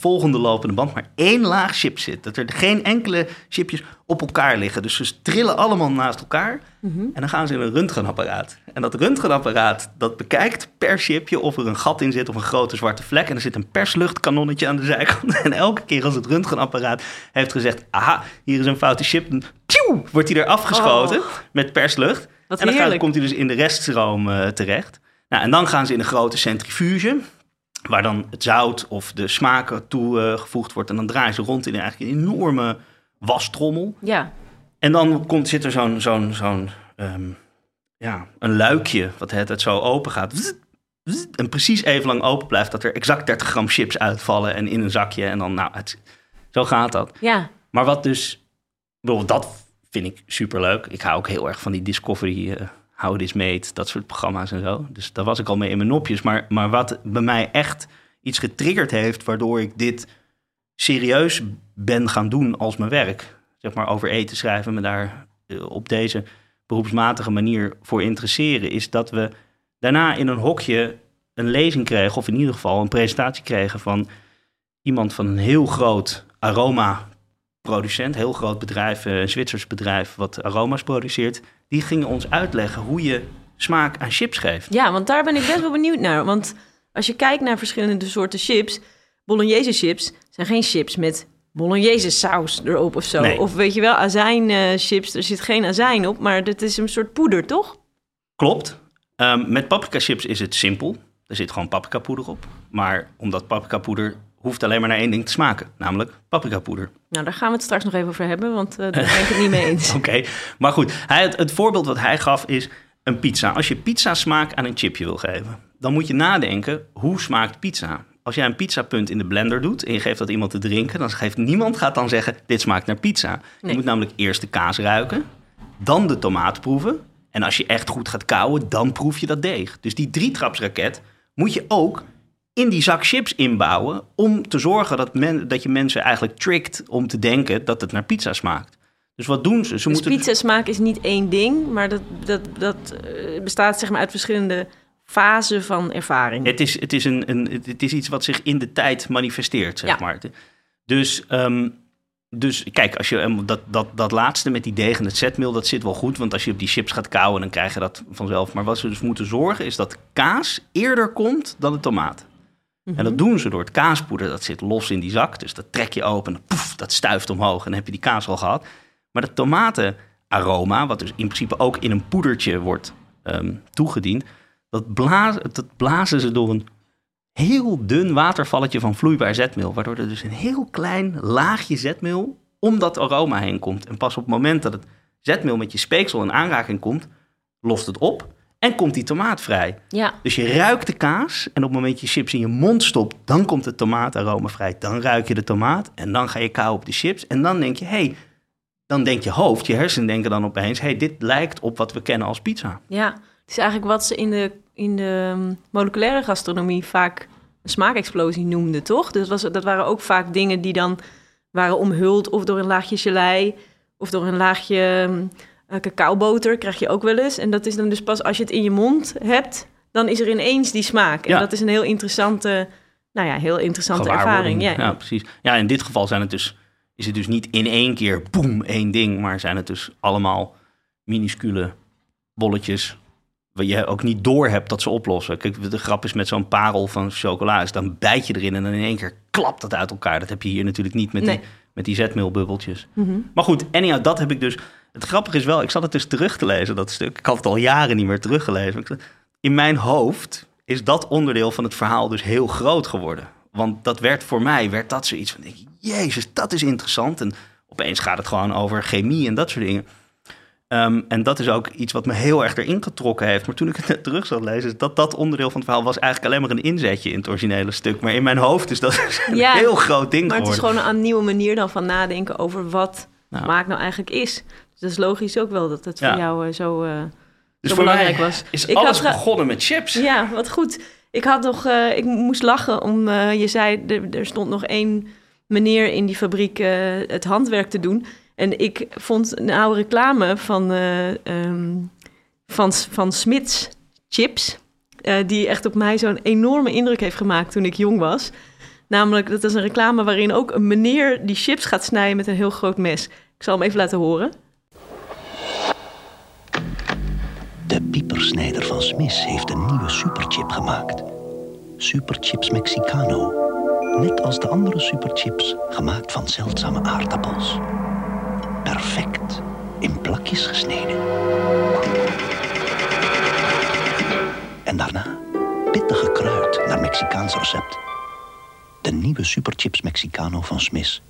volgende lopende band maar 1 laag chips zit. Dat er geen enkele chipjes op elkaar liggen. Dus ze trillen allemaal naast elkaar. Mm-hmm. En dan gaan ze in een röntgenapparaat. En dat röntgenapparaat dat bekijkt per chipje of er een gat in zit of een grote zwarte vlek. En er zit een persluchtkanonnetje aan de zijkant. En elke keer als het röntgenapparaat heeft gezegd, aha, hier is een foute chip. Tjoe, wordt hij er afgeschoten met perslucht. Wat en dan komt hij dus in de reststroom terecht. Nou, en dan gaan ze in een grote centrifuge, waar dan het zout of de smaken toegevoegd wordt. En dan draaien ze rond in eigenlijk een enorme wastrommel. Ja. En dan zit er een luikje, wat het zo open gaat. En precies even lang open blijft, dat er exact 30 gram chips uitvallen en in een zakje. En dan, zo gaat dat. Ja. Maar wat dus, dat vind ik superleuk. Ik hou ook heel erg van die Discovery, How This Made, dat soort programma's en zo. Dus daar was ik al mee in mijn nopjes. Maar wat bij mij echt iets getriggerd heeft, waardoor ik dit serieus ben gaan doen als mijn werk. Zeg maar over eten schrijven, me daar op deze beroepsmatige manier voor interesseren, is dat we daarna in een hokje een lezing kregen, of in ieder geval een presentatie kregen van iemand van een heel groot aroma-producent, heel groot bedrijf, een Zwitsers bedrijf wat aroma's produceert. Die gingen ons uitleggen hoe je smaak aan chips geeft. Ja, want daar ben ik best wel benieuwd naar. Want als je kijkt naar verschillende soorten chips, Bolognese chips zijn geen chips met Bolognese saus erop of zo. Nee. Of weet je wel, azijnchips, er zit geen azijn op, maar dat is een soort poeder, toch? Klopt. Met paprikachips is het simpel. Er zit gewoon paprikapoeder op. Maar omdat paprikapoeder hoeft alleen maar naar één ding te smaken, namelijk paprikapoeder. Nou, daar gaan we het straks nog even over hebben, want daar ben ik het niet mee eens. Oké, maar goed. Het voorbeeld wat hij gaf is een pizza. Als je pizza smaak aan een chipje wil geven, dan moet je nadenken, hoe smaakt pizza? Als jij een pizzapunt in de blender doet en je geeft dat iemand te drinken, dan gaat dan zeggen, dit smaakt naar pizza. Nee. Je moet namelijk eerst de kaas ruiken, dan de tomaat proeven. En als je echt goed gaat kauwen, dan proef je dat deeg. Dus die 3-trapsraket moet je ook in die zak chips inbouwen, om te zorgen dat je mensen eigenlijk trickt om te denken dat het naar pizza smaakt. Dus wat doen ze? Dus pizza smaak is niet één ding, maar dat bestaat zeg maar uit verschillende fase van ervaring. Het is iets wat zich in de tijd manifesteert, zeg maar. Dus kijk, als je dat laatste met die deeg en het zetmeel, dat zit wel goed, want als je op die chips gaat kauwen, dan krijg je dat vanzelf. Maar wat ze dus moeten zorgen is dat kaas eerder komt dan de tomaat. Mm-hmm. En dat doen ze door het kaaspoeder, dat zit los in die zak, dus dat trek je open en poef, dat stuift omhoog en dan heb je die kaas al gehad. Maar dat tomatenaroma, wat dus in principe ook in een poedertje wordt toegediend, dat blazen ze door een heel dun watervalletje van vloeibaar zetmeel, waardoor er dus een heel klein laagje zetmeel om dat aroma heen komt. En pas op het moment dat het zetmeel met je speeksel in aanraking komt, lost het op en komt die tomaat vrij. Ja. Dus je ruikt de kaas en op het moment dat je chips in je mond stopt, dan komt het tomaataroma vrij. Dan ruik je de tomaat en dan ga je kauwen op de chips en dan denk je, je hersenen denken dan opeens, dit lijkt op wat we kennen als pizza. Ja, het is eigenlijk wat ze in de moleculaire gastronomie vaak een smaakexplosie noemden, toch? Dus dat waren ook vaak dingen die dan waren omhuld of door een laagje gelei of door een laagje cacaoboter, krijg je ook wel eens. En dat is dan dus pas als je het in je mond hebt, dan is er ineens die smaak. En dat is een heel interessante, ervaring. Ja, precies. Ja, in dit geval is het dus niet in één keer, boem, één ding, maar zijn het dus allemaal minuscule bolletjes, waar je ook niet door hebt dat ze oplossen. Kijk, de grap is met zo'n parel van chocola, is dan bijt je erin en dan in één keer klapt dat uit elkaar. Dat heb je hier natuurlijk niet met die zetmeelbubbeltjes. Mm-hmm. Maar goed, anyhow, dat heb ik dus. Het grappige is wel, ik zat het dus terug te lezen, dat stuk. Ik had het al jaren niet meer teruggelezen. In mijn hoofd is dat onderdeel van het verhaal dus heel groot geworden. Want dat werd voor mij dat zoiets van, denk ik, jezus, dat is interessant. En opeens gaat het gewoon over chemie en dat soort dingen. En dat is ook iets wat me heel erg erin getrokken heeft. Maar toen ik het net terug zat lezen, is dat onderdeel van het verhaal was eigenlijk alleen maar een inzetje in het originele stuk. Maar in mijn hoofd is dat een heel groot ding geworden. Maar het is gewoon een nieuwe manier dan van nadenken over wat maak nou eigenlijk is. Dus dat is logisch ook wel dat het voor jou zo belangrijk was. Dus voor mij is alles begonnen met chips. Ja, wat goed. Ik moest lachen om, je zei, er stond nog één meneer in die fabriek het handwerk te doen. En ik vond een oude reclame van van Smiths Chips. Die echt op mij zo'n enorme indruk heeft gemaakt toen ik jong was. Namelijk, dat is een reclame waarin ook een meneer die chips gaat snijden met een heel groot mes. Ik zal hem even laten horen. De piepersnijder van Smiths heeft een nieuwe superchip gemaakt. Superchips Mexicano. Net als de andere superchips, gemaakt van zeldzame aardappels. Perfect, in plakjes gesneden. En daarna pittig gekruid naar Mexicaans recept. De nieuwe superchips Mexicano van Smiths.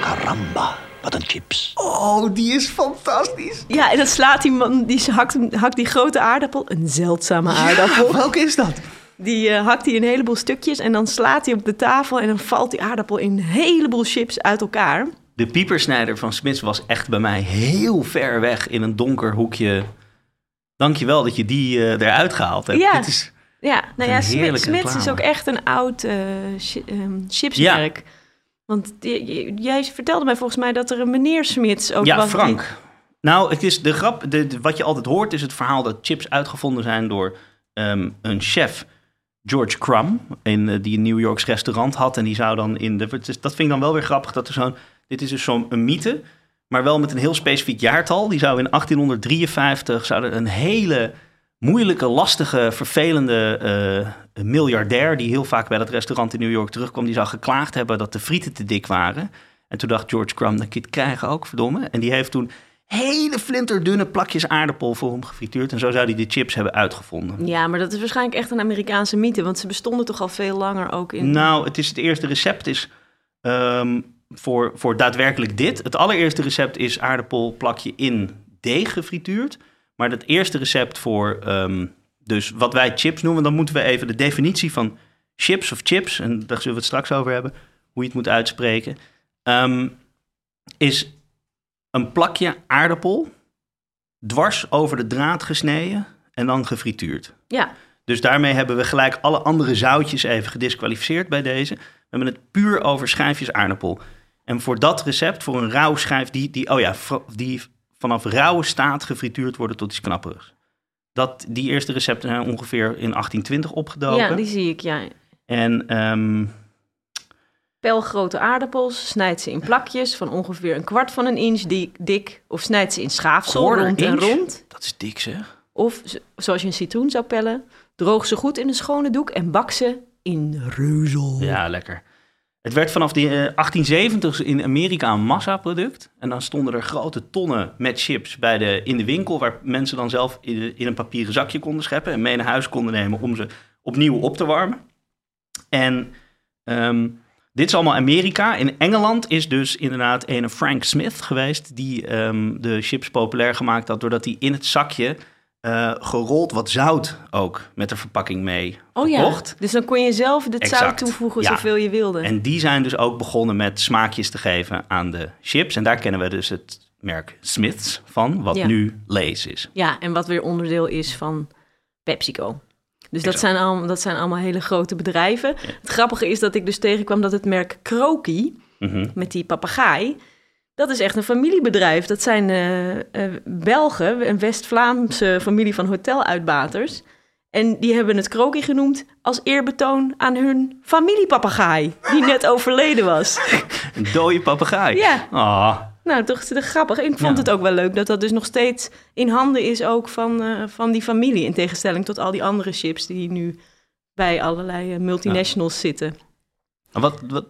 Caramba, wat een chips. Oh, die is fantastisch. Ja, en dan slaat die man, die hakt die grote aardappel, een zeldzame aardappel. Ja, welke is dat? Die hakt hij een heleboel stukjes en dan slaat hij op de tafel en dan valt die aardappel in een heleboel chips uit elkaar. De piepersnijder van Smiths was echt bij mij heel ver weg in een donker hoekje. Dankjewel dat je die eruit gehaald hebt. Ja, is ja. Nou ja, Smiths is ook echt een oud chipsmerk. Ja. Want jij vertelde mij volgens mij dat er een meneer Smiths ook was. Ja, Frank. Nou, het is de grap. Wat je altijd hoort is het verhaal dat chips uitgevonden zijn door een chef, George Crumb, die een New Yorks restaurant had. En die zou dan dat vind ik dan wel weer grappig, dat er dit is dus zo'n mythe, maar wel met een heel specifiek jaartal. Die zou in 1853 een hele moeilijke, lastige, vervelende miljardair, die heel vaak bij dat restaurant in New York terugkwam, die zou geklaagd hebben dat de frieten te dik waren. En toen dacht George Crumb, dat kun je het krijgen ook, verdomme. En die heeft toen hele flinterdunne plakjes aardappel voor hem gefrituurd. En zo zou hij de chips hebben uitgevonden. Ja, maar dat is waarschijnlijk echt een Amerikaanse mythe, want ze bestonden toch al veel langer ook in... Nou, het eerste recept is... Voor daadwerkelijk dit. Het allereerste recept is aardappelplakje in deeg gefrituurd. Maar dat eerste recept voor dus wat wij chips noemen, dan moeten we even de definitie van chips of chips, en daar zullen we het straks over hebben, hoe je het moet uitspreken, is een plakje aardappel dwars over de draad gesneden en dan gefrituurd. Ja. Dus daarmee hebben we gelijk alle andere zoutjes even gediskwalificeerd bij deze. We hebben het puur over schijfjes aardappel. En voor dat recept, voor een rauw schijf, die vanaf rauwe staat gefrituurd worden tot iets knapperigs. Die eerste recepten zijn ongeveer in 1820 opgedoken. Ja, die zie ik, ja. En pel grote aardappels, snijd ze in plakjes van ongeveer een kwart van een inch dik. Of snijd ze in schaafsel rond en rond. Dat is dik, zeg. Of zoals je een citroen zou pellen, droog ze goed in een schone doek en bak ze in reuzel. Ja, lekker. Het werd vanaf de 1870's in Amerika een massaproduct. En dan stonden er grote tonnen met chips in de winkel, waar mensen dan zelf in een papieren zakje konden scheppen en mee naar huis konden nemen om ze opnieuw op te warmen. En dit is allemaal Amerika. In Engeland is dus inderdaad een Frank Smith geweest die de chips populair gemaakt had, doordat hij in het zakje gerold wat zout ook met de verpakking mee verkocht. Ja, dus dan kon je zelf het zout toevoegen zoveel je wilde. En die zijn dus ook begonnen met smaakjes te geven aan de chips. En daar kennen we dus het merk Smiths van, wat nu Lay's is. Ja, en wat weer onderdeel is van PepsiCo. Dus dat zijn allemaal hele grote bedrijven. Ja. Het grappige is dat ik dus tegenkwam dat het merk Croky, met die papegaai, dat is echt een familiebedrijf. Dat zijn Belgen, een West-Vlaamse familie van hoteluitbaters. En die hebben het Croky genoemd als eerbetoon aan hun familiepapegaai, die net overleden was. Een dode papegaai? Ja. Oh. Nou, toch grappig. En ik vond het ook wel leuk dat dus nog steeds in handen is ook van die familie. In tegenstelling tot al die andere chips die nu bij allerlei multinationals zitten.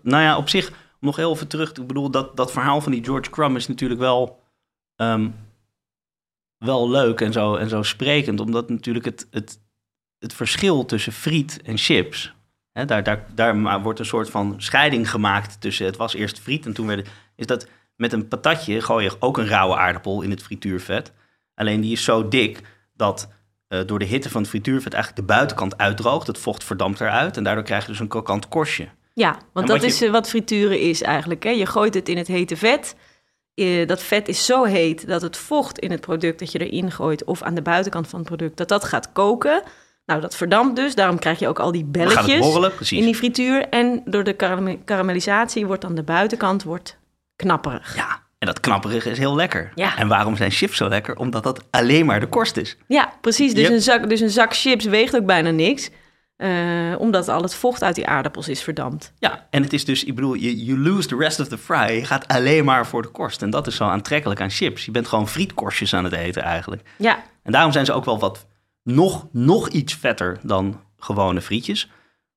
Nou ja, op zich... Nog heel even terug. Ik bedoel, dat verhaal van die George Crumb is natuurlijk wel leuk en zo sprekend. Omdat natuurlijk het verschil tussen friet en chips, hè, daar wordt een soort van scheiding gemaakt tussen. Het was eerst friet en toen is dat met een patatje gooi je ook een rauwe aardappel in het frituurvet. Alleen die is zo dik dat door de hitte van het frituurvet eigenlijk de buitenkant uitdroogt. Het vocht verdampt eruit en daardoor krijg je dus een krokant korstje. Ja, want dat is wat frituren is eigenlijk. Hè? Je gooit het in het hete vet. Dat vet is zo heet dat het vocht in het product dat je erin gooit, of aan de buitenkant van het product, dat gaat koken. Nou, dat verdampt dus. Daarom krijg je ook al die belletjes borrelen, in die frituur. En door de karamellisatie wordt dan de buitenkant knapperig. Ja, En dat knapperige is heel lekker. Ja. En waarom zijn chips zo lekker? Omdat dat alleen maar de kost is. Ja, precies. Dus, een zak chips weegt ook bijna niks. Omdat al het vocht uit die aardappels is verdampt. Ja, en het is dus, ik bedoel, you lose the rest of the fry. Je gaat alleen maar voor de kost. En dat is zo aantrekkelijk aan chips. Je bent gewoon frietkorstjes aan het eten eigenlijk. Ja. En daarom zijn ze ook wel wat nog iets vetter dan gewone frietjes.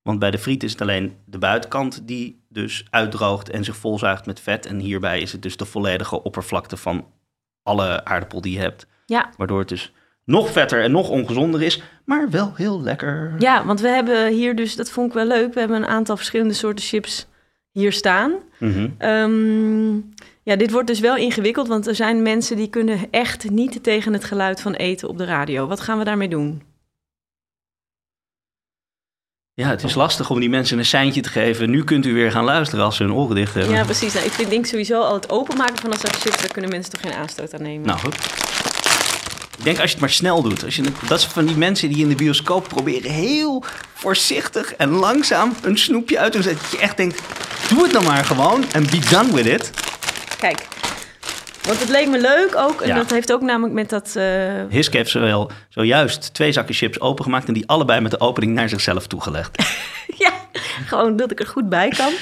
Want bij de friet is het alleen de buitenkant die dus uitdroogt en zich volzuigt met vet. En hierbij is het dus de volledige oppervlakte van alle aardappel die je hebt. Ja. Waardoor het dus nog vetter en nog ongezonder is, maar wel heel lekker. Ja, want we hebben hier dus, dat vond ik wel leuk, we hebben een aantal verschillende soorten chips hier staan. Mm-hmm. Ja, dit wordt dus wel ingewikkeld, want er zijn mensen die kunnen echt niet tegen het geluid van eten op de radio. Wat gaan we daarmee doen? Ja, het is lastig om die mensen een seintje te geven. Nu kunt u weer gaan luisteren als ze hun oren dicht hebben. Ja, precies. Nou, ik vind denk sowieso al het openmaken van een zak chips, daar kunnen mensen toch geen aanstoot aan nemen. Nou, goed. Ik denk als je het maar snel doet. Dat is van die mensen die in de bioscoop proberen heel voorzichtig en langzaam een snoepje uit te doen. Dat je echt denkt, doe het dan maar gewoon en be done with it. Kijk, want het leek me leuk ook. En dat heeft ook namelijk met dat... Hiske heeft zojuist 2 zakken chips opengemaakt en die allebei met de opening naar zichzelf toegelegd. Ja, gewoon dat ik er goed bij kan.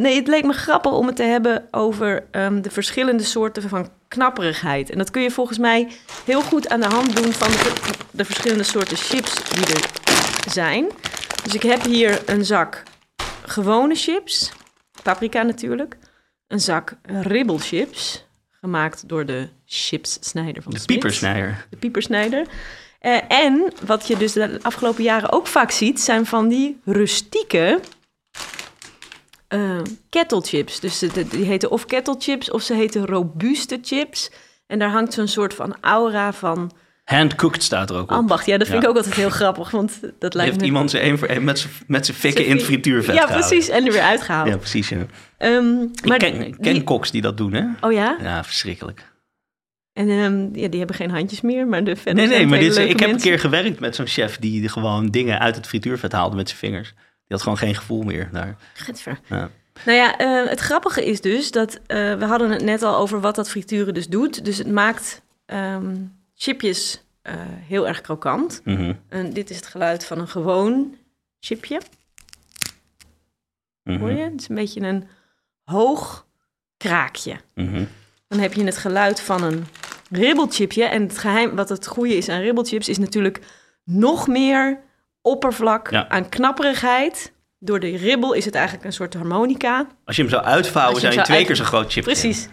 Nee, het leek me grappig om het te hebben over de verschillende soorten van knapperigheid. En dat kun je volgens mij heel goed aan de hand doen van de verschillende soorten chips die er zijn. Dus ik heb hier een zak gewone chips, paprika natuurlijk. Een zak ribbelchips, gemaakt door de chipssnijder van de Smiths. De piepersnijder. En wat je dus de afgelopen jaren ook vaak ziet, zijn van die rustieke... kettlechips. Dus die heten of kettlechips of ze heten robuuste chips. En daar hangt zo'n soort van aura van... Handcooked staat er ook op. Ambacht, ja, dat vind ik ook altijd heel grappig. Want dat lijkt heeft iemand ze één voor één met zijn fikken in het frituurvet gehaald. Ja, precies. En er weer uitgehaald. Ja, precies. Ja. Ik ken koks die dat doen, hè? Oh ja? Ja, verschrikkelijk. En die hebben geen handjes meer, maar de verder nee, maar ik heb een keer gewerkt met zo'n chef die gewoon dingen uit het frituurvet haalde met zijn vingers. Je had gewoon geen gevoel meer daar. Ja. Nou ja, het grappige is dus dat... we hadden het net al over wat dat frituren dus doet. Dus het maakt chipjes heel erg krokant. Mm-hmm. En dit is het geluid van een gewoon chipje. Mm-hmm. Hoor je? Het is een beetje een hoog kraakje. Mm-hmm. Dan heb je het geluid van een ribbelchipje. En het geheim, wat het goede is aan ribbelchips... is natuurlijk nog meer... oppervlak aan knapperigheid. Door de ribbel is het eigenlijk een soort harmonica. Als je hem zou uitvouwen, zou je twee keer zo'n groot chip. Precies.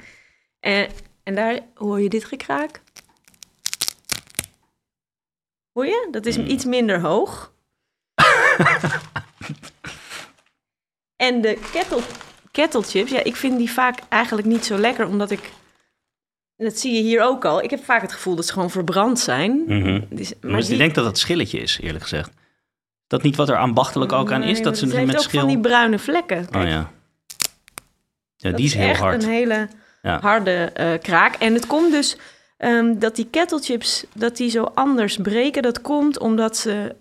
En daar hoor je dit gekraak. Hoor je? Dat is iets minder hoog. En de kettlechips, ja, ik vind die vaak eigenlijk niet zo lekker, omdat ik... En dat zie je hier ook al. Ik heb vaak het gevoel dat ze gewoon verbrand zijn. Mm-hmm. Maar ik denk dat dat schilletje is, eerlijk gezegd. Dat niet wat er ambachtelijk ook aan is. Dat ze met ook schil... van die bruine vlekken. Kijk. Oh ja. Ja, die is heel hard. Dat is echt een hele harde kraak. En het komt dus dat die kettlechips, dat die zo anders breken. Dat komt omdat ze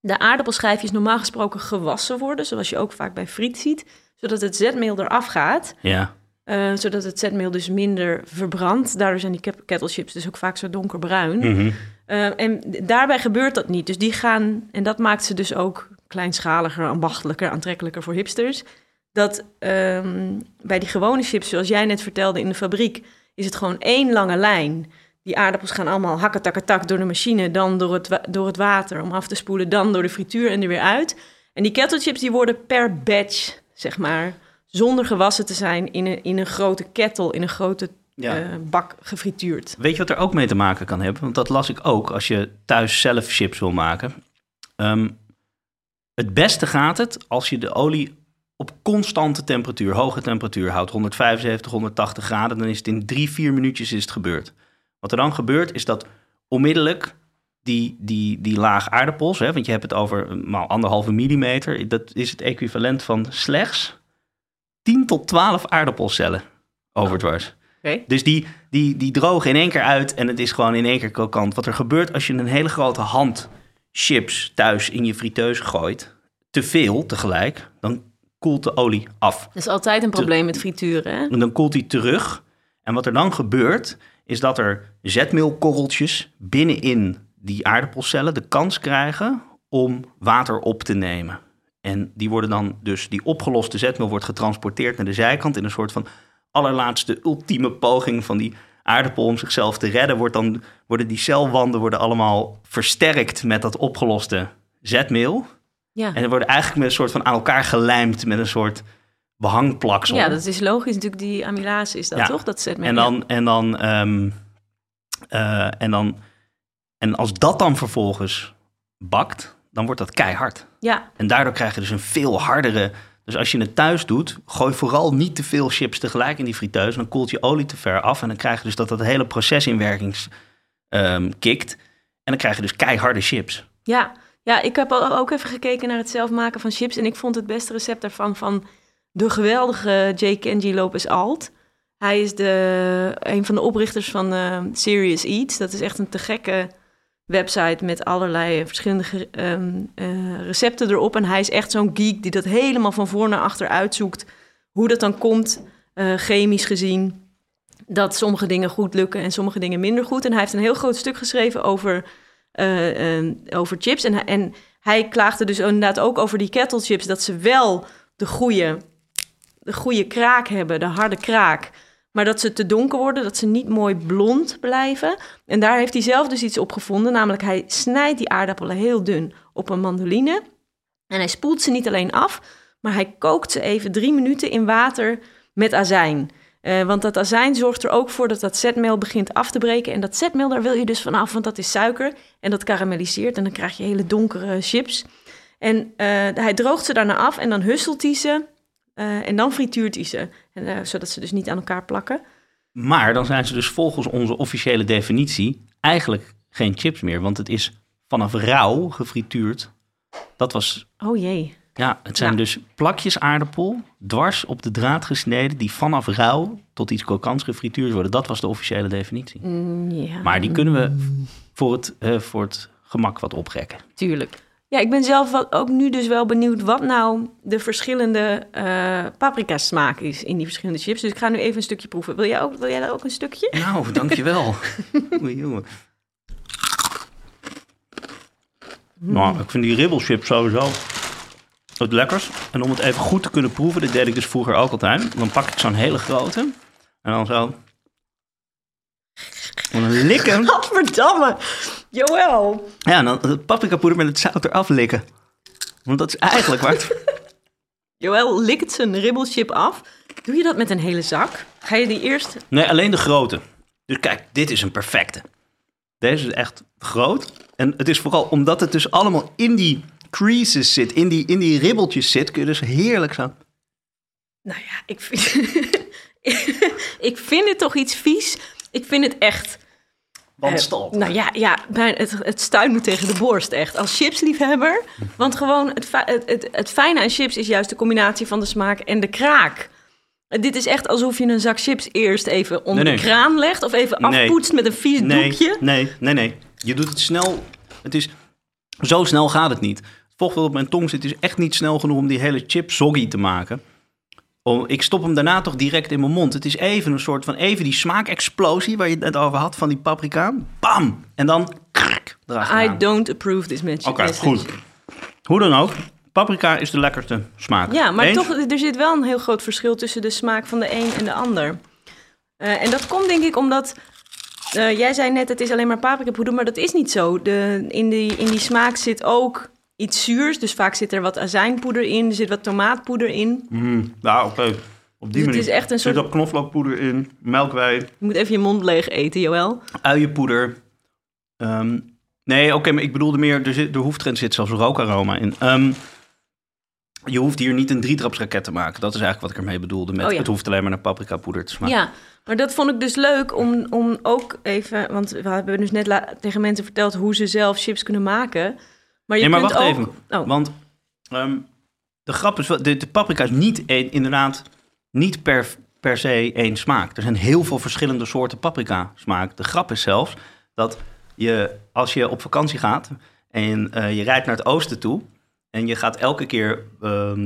de aardappelschijfjes normaal gesproken gewassen worden. Zoals je ook vaak bij friet ziet. Zodat het zetmeel eraf gaat. Ja. Zodat het zetmeel dus minder verbrandt. Daardoor zijn die kettlechips dus ook vaak zo donkerbruin. Mm-hmm. En daarbij gebeurt dat niet. Dus die gaan, en dat maakt ze dus ook kleinschaliger, ambachtelijker, aantrekkelijker voor hipsters. Dat bij die gewone chips, zoals jij net vertelde in de fabriek, is het gewoon één lange lijn. Die aardappels gaan allemaal hakketaketak door de machine, dan door het water om af te spoelen, dan door de frituur en er weer uit. En die kettlechips die worden per batch, zeg maar... zonder gewassen te zijn, in een grote kettle, in een grote bak gefrituurd. Weet je wat er ook mee te maken kan hebben? Want dat las ik ook, als je thuis zelf chips wil maken. Het beste gaat het als je de olie op constante temperatuur, hoge temperatuur houdt. 175, 180 graden, dan is het in 3-4 minuutjes is het gebeurd. Wat er dan gebeurt, is dat onmiddellijk die laag aardappels... Hè, want je hebt het over 1,5 millimeter, dat is het equivalent van slechts... 10 tot 12 aardappelcellen overdwars. Okay. Dus die drogen in één keer uit en het is gewoon in één keer krokant. Wat er gebeurt als je een hele grote hand chips thuis in je friteus gooit, te veel tegelijk, dan koelt de olie af. Dat is altijd een probleem met frituren, hè? En dan koelt hij terug. En wat er dan gebeurt, is dat er zetmeelkorreltjes binnenin die aardappelcellen de kans krijgen om water op te nemen. En die worden dan dus, die opgeloste zetmeel wordt getransporteerd naar de zijkant in een soort van allerlaatste ultieme poging van die aardappel om zichzelf te redden. Worden die celwanden allemaal versterkt met dat opgeloste zetmeel. Ja. En ze worden eigenlijk met een soort van aan elkaar gelijmd met een soort behangplaksel. Ja, dat is logisch natuurlijk. Die amylase is dat toch? Dat zetmeel. En als dat dan vervolgens bakt, dan wordt dat keihard. Ja. En daardoor krijg je dus een veel hardere. Dus als je het thuis doet, gooi vooral niet te veel chips tegelijk in die friteuse. Dan koelt je olie te ver af en dan krijg je dus dat hele proces in werking kikt. En dan krijg je dus keiharde chips. Ja. Ja, ik heb ook even gekeken naar het zelf maken van chips. En ik vond het beste recept daarvan van de geweldige J. Kenji López-Alt. Hij is een van de oprichters van Serious Eats. Dat is echt een te gekke website met allerlei verschillende recepten erop. En hij is echt zo'n geek die dat helemaal van voor naar achter uitzoekt. Hoe dat dan komt, chemisch gezien. Dat sommige dingen goed lukken en sommige dingen minder goed. En hij heeft een heel groot stuk geschreven over chips. En hij klaagde dus inderdaad ook over die kettlechips, dat ze wel de goede kraak hebben, de harde kraak, maar dat ze te donker worden, dat ze niet mooi blond blijven. En daar heeft hij zelf dus iets op gevonden, namelijk hij snijdt die aardappelen heel dun op een mandoline en hij spoelt ze niet alleen af, maar hij kookt ze even 3 minuten in water met azijn. Want dat azijn zorgt er ook voor dat dat zetmeel begint af te breken. En dat zetmeel, daar wil je dus vanaf, want dat is suiker. En dat karamelliseert en dan krijg je hele donkere chips. En hij droogt ze daarna af en dan husselt hij ze. En dan frituurt hij ze, zodat ze dus niet aan elkaar plakken. Maar dan zijn ze dus volgens onze officiële definitie eigenlijk geen chips meer. Want het is vanaf rauw gefrituurd. Dat was... Oh jee. Ja, het zijn dus plakjes aardappel, dwars op de draad gesneden, die vanaf rauw tot iets krokants gefrituurd worden. Dat was de officiële definitie. Ja. Maar die kunnen we voor het gemak wat oprekken. Tuurlijk. Ja, ik ben zelf ook nu dus wel benieuwd wat nou de verschillende paprika smaak is in die verschillende chips. Dus ik ga nu even een stukje proeven. Wil jij daar ook een stukje? Nou, dankjewel. Oei, jongen. Nou, ik vind die ribbelchips sowieso het lekkers. En om het even goed te kunnen proeven, dit deed ik dus vroeger ook altijd. Dan pak ik zo'n hele grote. En dan zo. En dan likken. Godverdamme. Joël. Ja, en dan het paprikapoeder met het zout eraf likken. Want dat is eigenlijk waar het... Joël likt zijn ribbelchip af. Doe je dat met een hele zak? Ga je die eerst... Nee, alleen de grote. Dus kijk, dit is een perfecte. Deze is echt groot. En het is vooral omdat het dus allemaal in die... creases zit, in die ribbeltjes zit, kun je dus heerlijk zo. Nou ja, ik vind het toch iets vies. Ik vind het echt... Wanstal. Nou ja het stuit me tegen de borst echt, als chipsliefhebber. Want gewoon het fijne aan chips is juist de combinatie van de smaak en de kraak. Dit is echt alsof je een zak chips eerst even onder de kraan legt of even afpoetst met een vies doekje. Nee. Je doet het snel. Het is... Zo snel gaat het niet. Het vocht wat op mijn tong zit is echt niet snel genoeg om die hele chip soggy te maken. Ik stop hem daarna toch direct in mijn mond. Het is even een soort van die smaakexplosie waar je het net over had van die paprika. Bam! En dan krak, draag je I don't approve this match. Oké, goed. Hoe dan ook, paprika is de lekkerste smaak. Ja, maar toch, er zit wel een heel groot verschil tussen de smaak van de een en de ander. En dat komt denk ik omdat... jij zei net, het is alleen maar paprikapoeder, maar dat is niet zo. In die smaak zit ook iets zuurs, dus vaak zit er wat azijnpoeder in, er zit wat tomaatpoeder in. Oké. Op die manier. Er zit ook knoflookpoeder in, melkwei. Je moet even je mond leeg eten, Joël. Uienpoeder. Maar ik bedoelde meer, er zit zelfs rookaroma in. Je hoeft hier niet een 3-trapsraket te maken. Dat is eigenlijk wat ik ermee bedoelde met het hoeft alleen maar naar paprikapoeder te smaken. Ja, maar dat vond ik dus leuk om ook even... Want we hebben dus net tegen mensen verteld hoe ze zelf chips kunnen maken. Maar wacht ook... even. Oh. Want de grap is, de paprika is inderdaad niet per se één smaak. Er zijn heel veel verschillende soorten paprika smaak. De grap is zelfs dat je, als je op vakantie gaat en je rijdt naar het oosten toe... En je gaat elke keer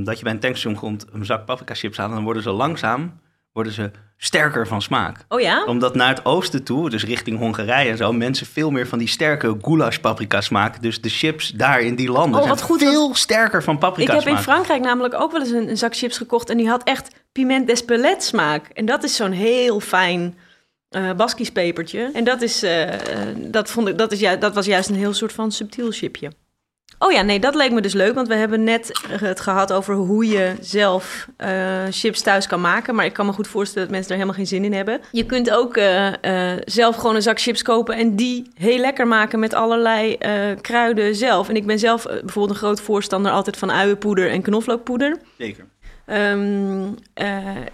dat je bij een tankstation komt een zak paprikachips halen, dan worden ze langzaam sterker van smaak. Oh ja? Omdat naar het oosten toe, dus richting Hongarije en zo, mensen veel meer van die sterke goulash-paprika smaak. Dus de chips daar in die landen zijn veel sterker van paprika smaak. Ik heb in Frankrijk namelijk ook wel eens een zak chips gekocht en die had echt piment d'Espelette smaak. En dat is zo'n heel fijn Baskisch pepertje. En dat was juist een heel soort van subtiel chipje. Oh ja, nee, dat leek me dus leuk, want we hebben net het gehad over hoe je zelf chips thuis kan maken. Maar ik kan me goed voorstellen dat mensen er helemaal geen zin in hebben. Je kunt ook zelf gewoon een zak chips kopen en die heel lekker maken met allerlei kruiden zelf. En ik ben zelf bijvoorbeeld een groot voorstander altijd van uienpoeder en knoflookpoeder. Zeker.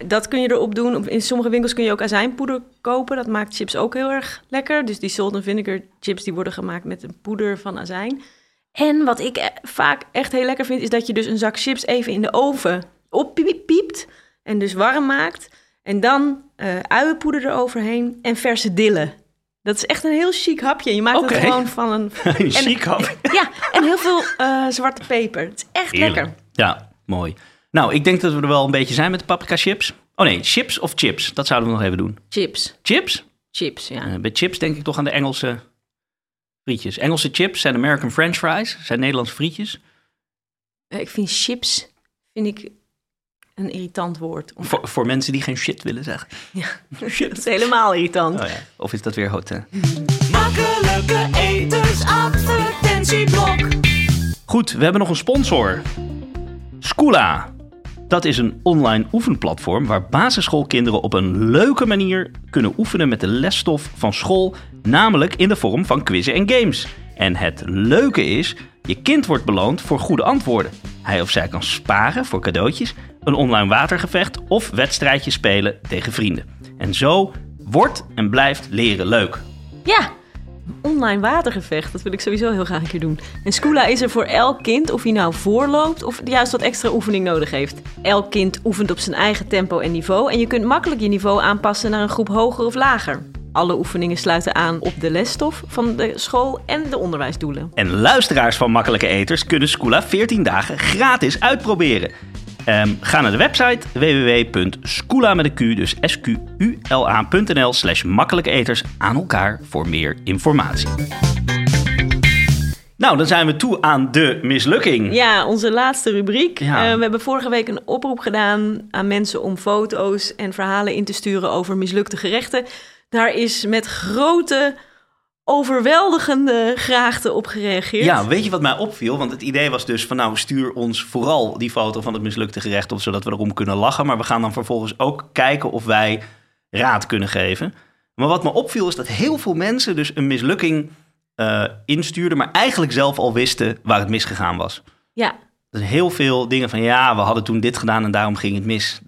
Dat kun je erop doen. In sommige winkels kun je ook azijnpoeder kopen. Dat maakt chips ook heel erg lekker. Dus die salt en vinegar chips die worden gemaakt met een poeder van azijn. En wat ik vaak echt heel lekker vind, is dat je dus een zak chips even in de oven oppiept en dus warm maakt. En dan uienpoeder eroverheen en verse dillen. Dat is echt een heel chic hapje. Je maakt het gewoon van een... Een chic hapje? Ja, en heel veel zwarte peper. Het is echt lekker. Ja, mooi. Nou, ik denk dat we er wel een beetje zijn met de paprikachips. Oh nee, chips of chips? Dat zouden we nog even doen. Chips. Chips? Chips, ja. Bij chips denk ik toch aan de Engelse frietjes. Engelse chips zijn American French fries, zijn Nederlandse frietjes. Ik vind chips een irritant woord. Voor mensen die geen shit willen zeggen. Ja, shit. Dat is helemaal irritant. Oh ja. Of is dat weer hot, hè? Makkelijke eters, advertentieblok. Goed, we hebben nog een sponsor. Squla. Dat is een online oefenplatform waar basisschoolkinderen op een leuke manier kunnen oefenen met de lesstof van school, namelijk in de vorm van quizzen en games. En het leuke is, je kind wordt beloond voor goede antwoorden. Hij of zij kan sparen voor cadeautjes, een online watergevecht of wedstrijdjes spelen tegen vrienden. En zo wordt en blijft leren leuk. Ja! Online watergevecht, dat wil ik sowieso heel graag een keer doen. En Squla is er voor elk kind, of hij nou voorloopt of juist wat extra oefening nodig heeft. Elk kind oefent op zijn eigen tempo en niveau en je kunt makkelijk je niveau aanpassen naar een groep hoger of lager. Alle oefeningen sluiten aan op de lesstof van de school en de onderwijsdoelen. En luisteraars van Makkelijke Eters kunnen Squla 14 dagen gratis uitproberen. Ga naar de website www.squla.nl/makkelijkeeters aan elkaar voor meer informatie. Nou, dan zijn we toe aan de mislukking. Ja, onze laatste rubriek. Ja. We hebben vorige week een oproep gedaan aan mensen om foto's en verhalen in te sturen over mislukte gerechten. Daar is met grote, overweldigende graagte op gereageerd. Ja, weet je wat mij opviel? Want het idee was dus van nou, stuur ons vooral die foto van het mislukte gerecht op, zodat we erom kunnen lachen. Maar we gaan dan vervolgens ook kijken of wij raad kunnen geven. Maar wat me opviel is dat heel veel mensen dus een mislukking instuurden, maar eigenlijk zelf al wisten waar het misgegaan was. Ja. Dus heel veel dingen van ja, we hadden toen dit gedaan en daarom ging het mis.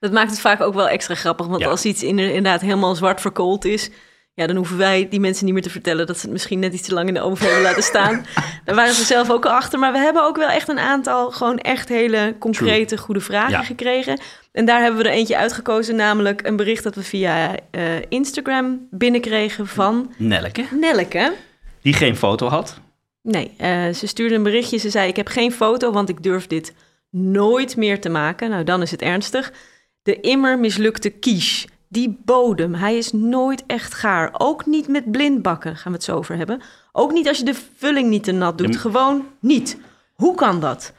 Dat maakt het vaak ook wel extra grappig, want als iets inderdaad helemaal zwart verkoold is, ja, dan hoeven wij die mensen niet meer te vertellen dat ze het misschien net iets te lang in de oven hebben laten staan. Daar waren ze zelf ook al achter. Maar we hebben ook wel echt een aantal gewoon echt hele concrete goede vragen gekregen. En daar hebben we er eentje uitgekozen, namelijk een bericht dat we via Instagram binnenkregen van Nelleke. Die geen foto had? Nee, ze stuurde een berichtje. Ze zei, ik heb geen foto, want ik durf dit nooit meer te maken. Nou, dan is het ernstig. De immer mislukte quiche. Die bodem, hij is nooit echt gaar. Ook niet met blindbakken, gaan we het zo over hebben. Ook niet als je de vulling niet te nat doet. Gewoon niet. Hoe kan dat?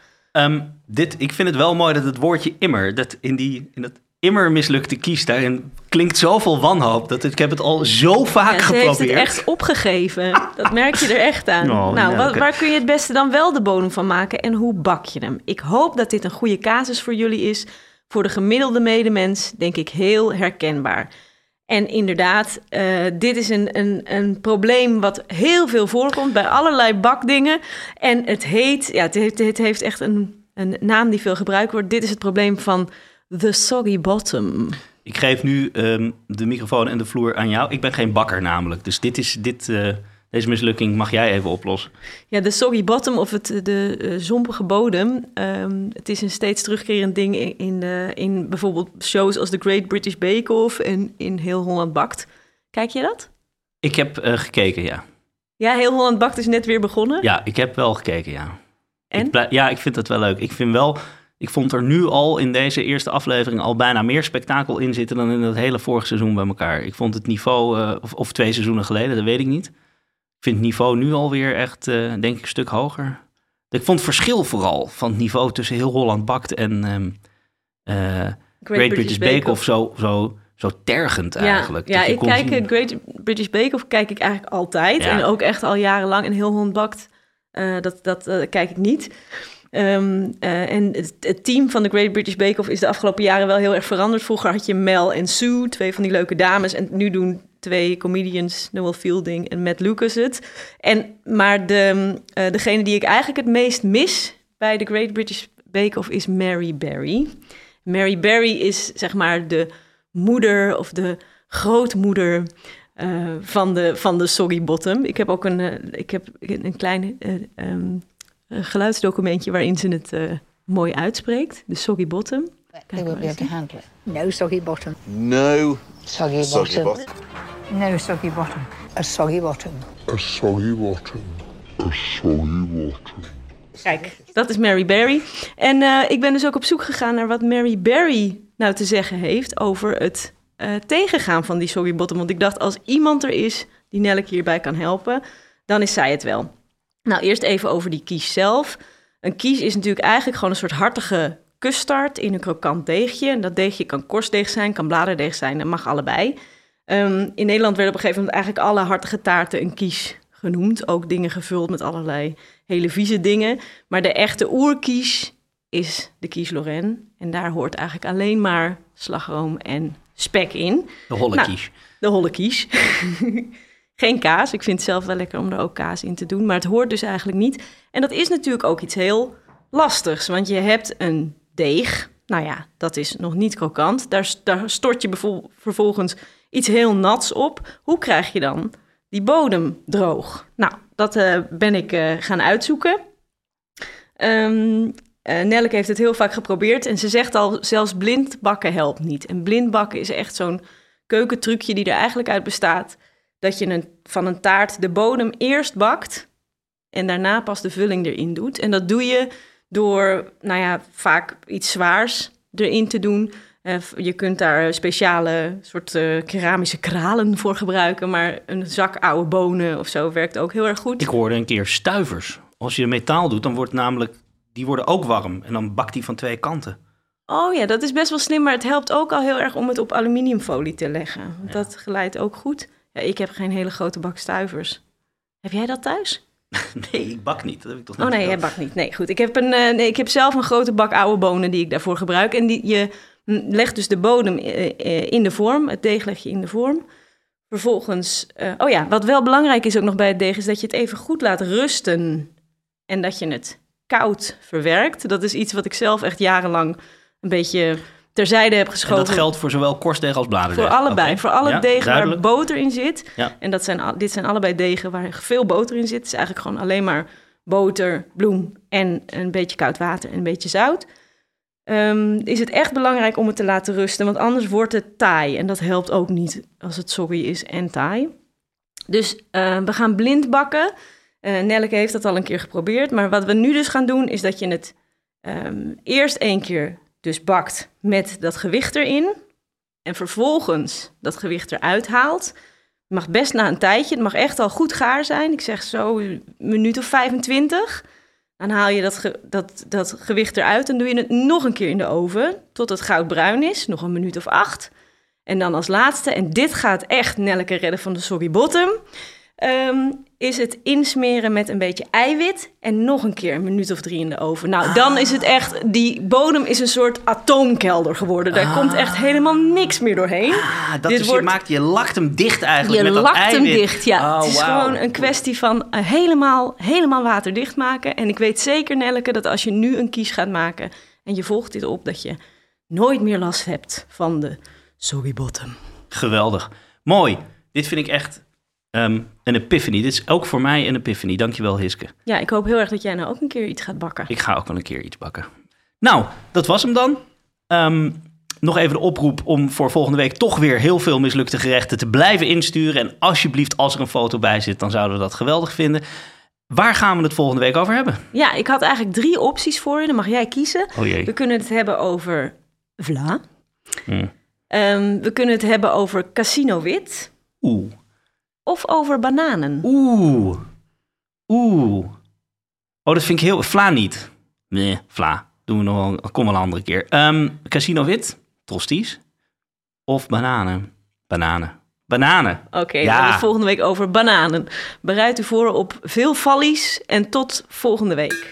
Ik vind het wel mooi dat het woordje immer, dat in dat immer mislukte kies, daarin klinkt zoveel wanhoop. Ik heb het al zo vaak geprobeerd. Ze heeft het echt opgegeven. Dat merk je er echt aan. Oh, nou, waar kun je het beste dan wel de bodem van maken en hoe bak je hem? Ik hoop dat dit een goede casus voor jullie is. Voor de gemiddelde medemens, denk ik, heel herkenbaar. En inderdaad, dit is een probleem wat heel veel voorkomt bij allerlei bakdingen. En het heeft echt een naam die veel gebruikt wordt. Dit is het probleem van the soggy bottom. Ik geef nu de microfoon en de vloer aan jou. Ik ben geen bakker namelijk, dus deze mislukking mag jij even oplossen. Ja, de soggy bottom of de zompige bodem. Het is een steeds terugkerend ding in bijvoorbeeld shows als The Great British Bake Off en in Heel Holland Bakt. Kijk je dat? Ik heb gekeken, ja. Ja, Heel Holland Bakt is net weer begonnen? Ja, ik heb wel gekeken, ja. En? Ik vind dat wel leuk. Ik vond er nu al in deze eerste aflevering al bijna meer spektakel in zitten dan in dat hele vorige seizoen bij elkaar. Ik vond het niveau, of 2 seizoenen geleden, dat weet ik niet. Ik vind het niveau nu alweer echt, denk ik, een stuk hoger. Ik vond het verschil vooral van het niveau tussen Heel Holland Bakt en Great British Bake Off zo tergend eigenlijk. Ja, ik kijk Great British Bake Off kijk ik eigenlijk altijd. Ja. En ook echt al jarenlang. En Heel Holland Bakt, dat kijk ik niet. En het team van de Great British Bake Off is de afgelopen jaren wel heel erg veranderd. Vroeger had je Mel en Sue, 2 van die leuke dames. En nu doen 2 comedians, Noel Fielding en Matt Lucas het. Maar degene die ik eigenlijk het meest mis bij de Great British Bake Off is Mary Berry. Mary Berry is zeg maar de moeder of de grootmoeder van de soggy bottom. Ik heb ook een klein geluidsdocumentje waarin ze het mooi uitspreekt. De soggy bottom. They will be able to handle it. No soggy bottom. No soggy bottom. No soggy bottom. A soggy bottom. A soggy bottom. A soggy bottom. Kijk, dat is Mary Berry. En ik ben dus ook op zoek gegaan naar wat Mary Berry nou te zeggen heeft over het tegengaan van die soggy bottom. Want ik dacht, als iemand er is die Nelleke hierbij kan helpen, dan is zij het wel. Nou, eerst even over die quiche zelf. Een quiche is natuurlijk eigenlijk gewoon een soort hartige custard in een krokant deegje. En dat deegje kan korstdeeg zijn, kan bladerdeeg zijn, dat mag allebei. In Nederland werden op een gegeven moment eigenlijk alle hartige taarten een quiche genoemd. Ook dingen gevuld met allerlei hele vieze dingen. Maar de echte oerquiche is de Quiche Lorraine. En daar hoort eigenlijk alleen maar slagroom en spek in. De holle quiche. De holle quiche. Geen kaas. Ik vind het zelf wel lekker om er ook kaas in te doen. Maar het hoort dus eigenlijk niet. En dat is natuurlijk ook iets heel lastigs. Want je hebt een deeg. Nou ja, dat is nog niet krokant. Daar stort je vervolgens iets heel nats op. Hoe krijg je dan die bodem droog? Nou, dat ben ik gaan uitzoeken. Nelleke heeft het heel vaak geprobeerd. En ze zegt al, zelfs blind bakken helpt niet. En blind bakken is echt zo'n keukentrucje die er eigenlijk uit bestaat. Dat je van een taart de bodem eerst bakt en daarna pas de vulling erin doet. En dat doe je door, nou ja, vaak iets zwaars erin te doen. Je kunt daar speciale soort keramische kralen voor gebruiken, maar een zak oude bonen of zo werkt ook heel erg goed. Ik hoorde een keer stuivers. Als je metaal doet, dan wordt namelijk, die worden ook warm en dan bakt die van 2 kanten. Oh ja, dat is best wel slim, maar het helpt ook al heel erg om het op aluminiumfolie te leggen. Want dat glijdt ook goed. Ja, ik heb geen hele grote bak stuivers. Heb jij dat thuis? Nee, ik bak niet. Dat heb ik toch niet. Oh nee, jij bakt niet. Nee, goed. Ik heb zelf een grote bak oude bonen die ik daarvoor gebruik. En je legt dus de bodem in de vorm. Het deeg leg je in de vorm. Vervolgens, wat wel belangrijk is ook nog bij het deeg, is dat je het even goed laat rusten. En dat je het koud verwerkt. Dat is iets wat ik zelf echt jarenlang een beetje terzijde heb geschoven. En dat geldt voor zowel korstdeeg als bladerdeeg? Voor allebei. Okay. Voor alle degen duidelijk. Waar boter in zit. Ja. En dit zijn allebei degen waar veel boter in zit. Het is eigenlijk gewoon alleen maar boter, bloem en een beetje koud water en een beetje zout. Is het echt belangrijk om het te laten rusten, want anders wordt het taai. En dat helpt ook niet als het soggy is en taai. Dus we gaan blind bakken. Nelleke heeft dat al een keer geprobeerd. Maar wat we nu dus gaan doen, is dat je het eerst 1 keer dus bakt met dat gewicht erin en vervolgens dat gewicht eruit haalt. Het mag best na een tijdje, het mag echt al goed gaar zijn. Ik zeg zo een minuut of 25. Dan haal je dat gewicht eruit en doe je het nog een keer in de oven tot het goudbruin is, nog een minuut of 8. En dan als laatste, en dit gaat echt Nelleke redden van de soggy bottom, is het insmeren met een beetje eiwit en nog een keer een minuut of 3 in de oven. Nou, dan is het echt, die bodem is een soort atoomkelder geworden. Daar komt echt helemaal niks meer doorheen. Je lakt hem dicht eigenlijk met dat eiwit. Je lakt hem dicht, ja. Oh, het is gewoon een kwestie van helemaal waterdicht maken. En ik weet zeker, Nelleke, dat als je nu een quiche gaat maken en je volgt dit op, dat je nooit meer last hebt van de soggy bottom. Geweldig. Mooi. Dit vind ik echt een epiphany. Dit is ook voor mij een epiphany. Dankjewel, Hiske. Ja, ik hoop heel erg dat jij nou ook een keer iets gaat bakken. Ik ga ook wel een keer iets bakken. Nou, dat was hem dan. Nog even de oproep om voor volgende week toch weer heel veel mislukte gerechten te blijven insturen. En alsjeblieft, als er een foto bij zit, dan zouden we dat geweldig vinden. Waar gaan we het volgende week over hebben? Ja, ik had eigenlijk 3 opties voor je. Dan mag jij kiezen. Oh jee. We kunnen het hebben over vla. We kunnen het hebben over casino wit. Oeh. Of over bananen. Oeh. Oeh. Oh, dat vind ik heel... Vla niet. Nee, vla. Doen we nog wel... Kom wel een andere keer. Casino wit. Tosties. Of bananen. Bananen. Oké, dan gaan we volgende week over bananen. Bereid u voor op veel vallies en tot volgende week.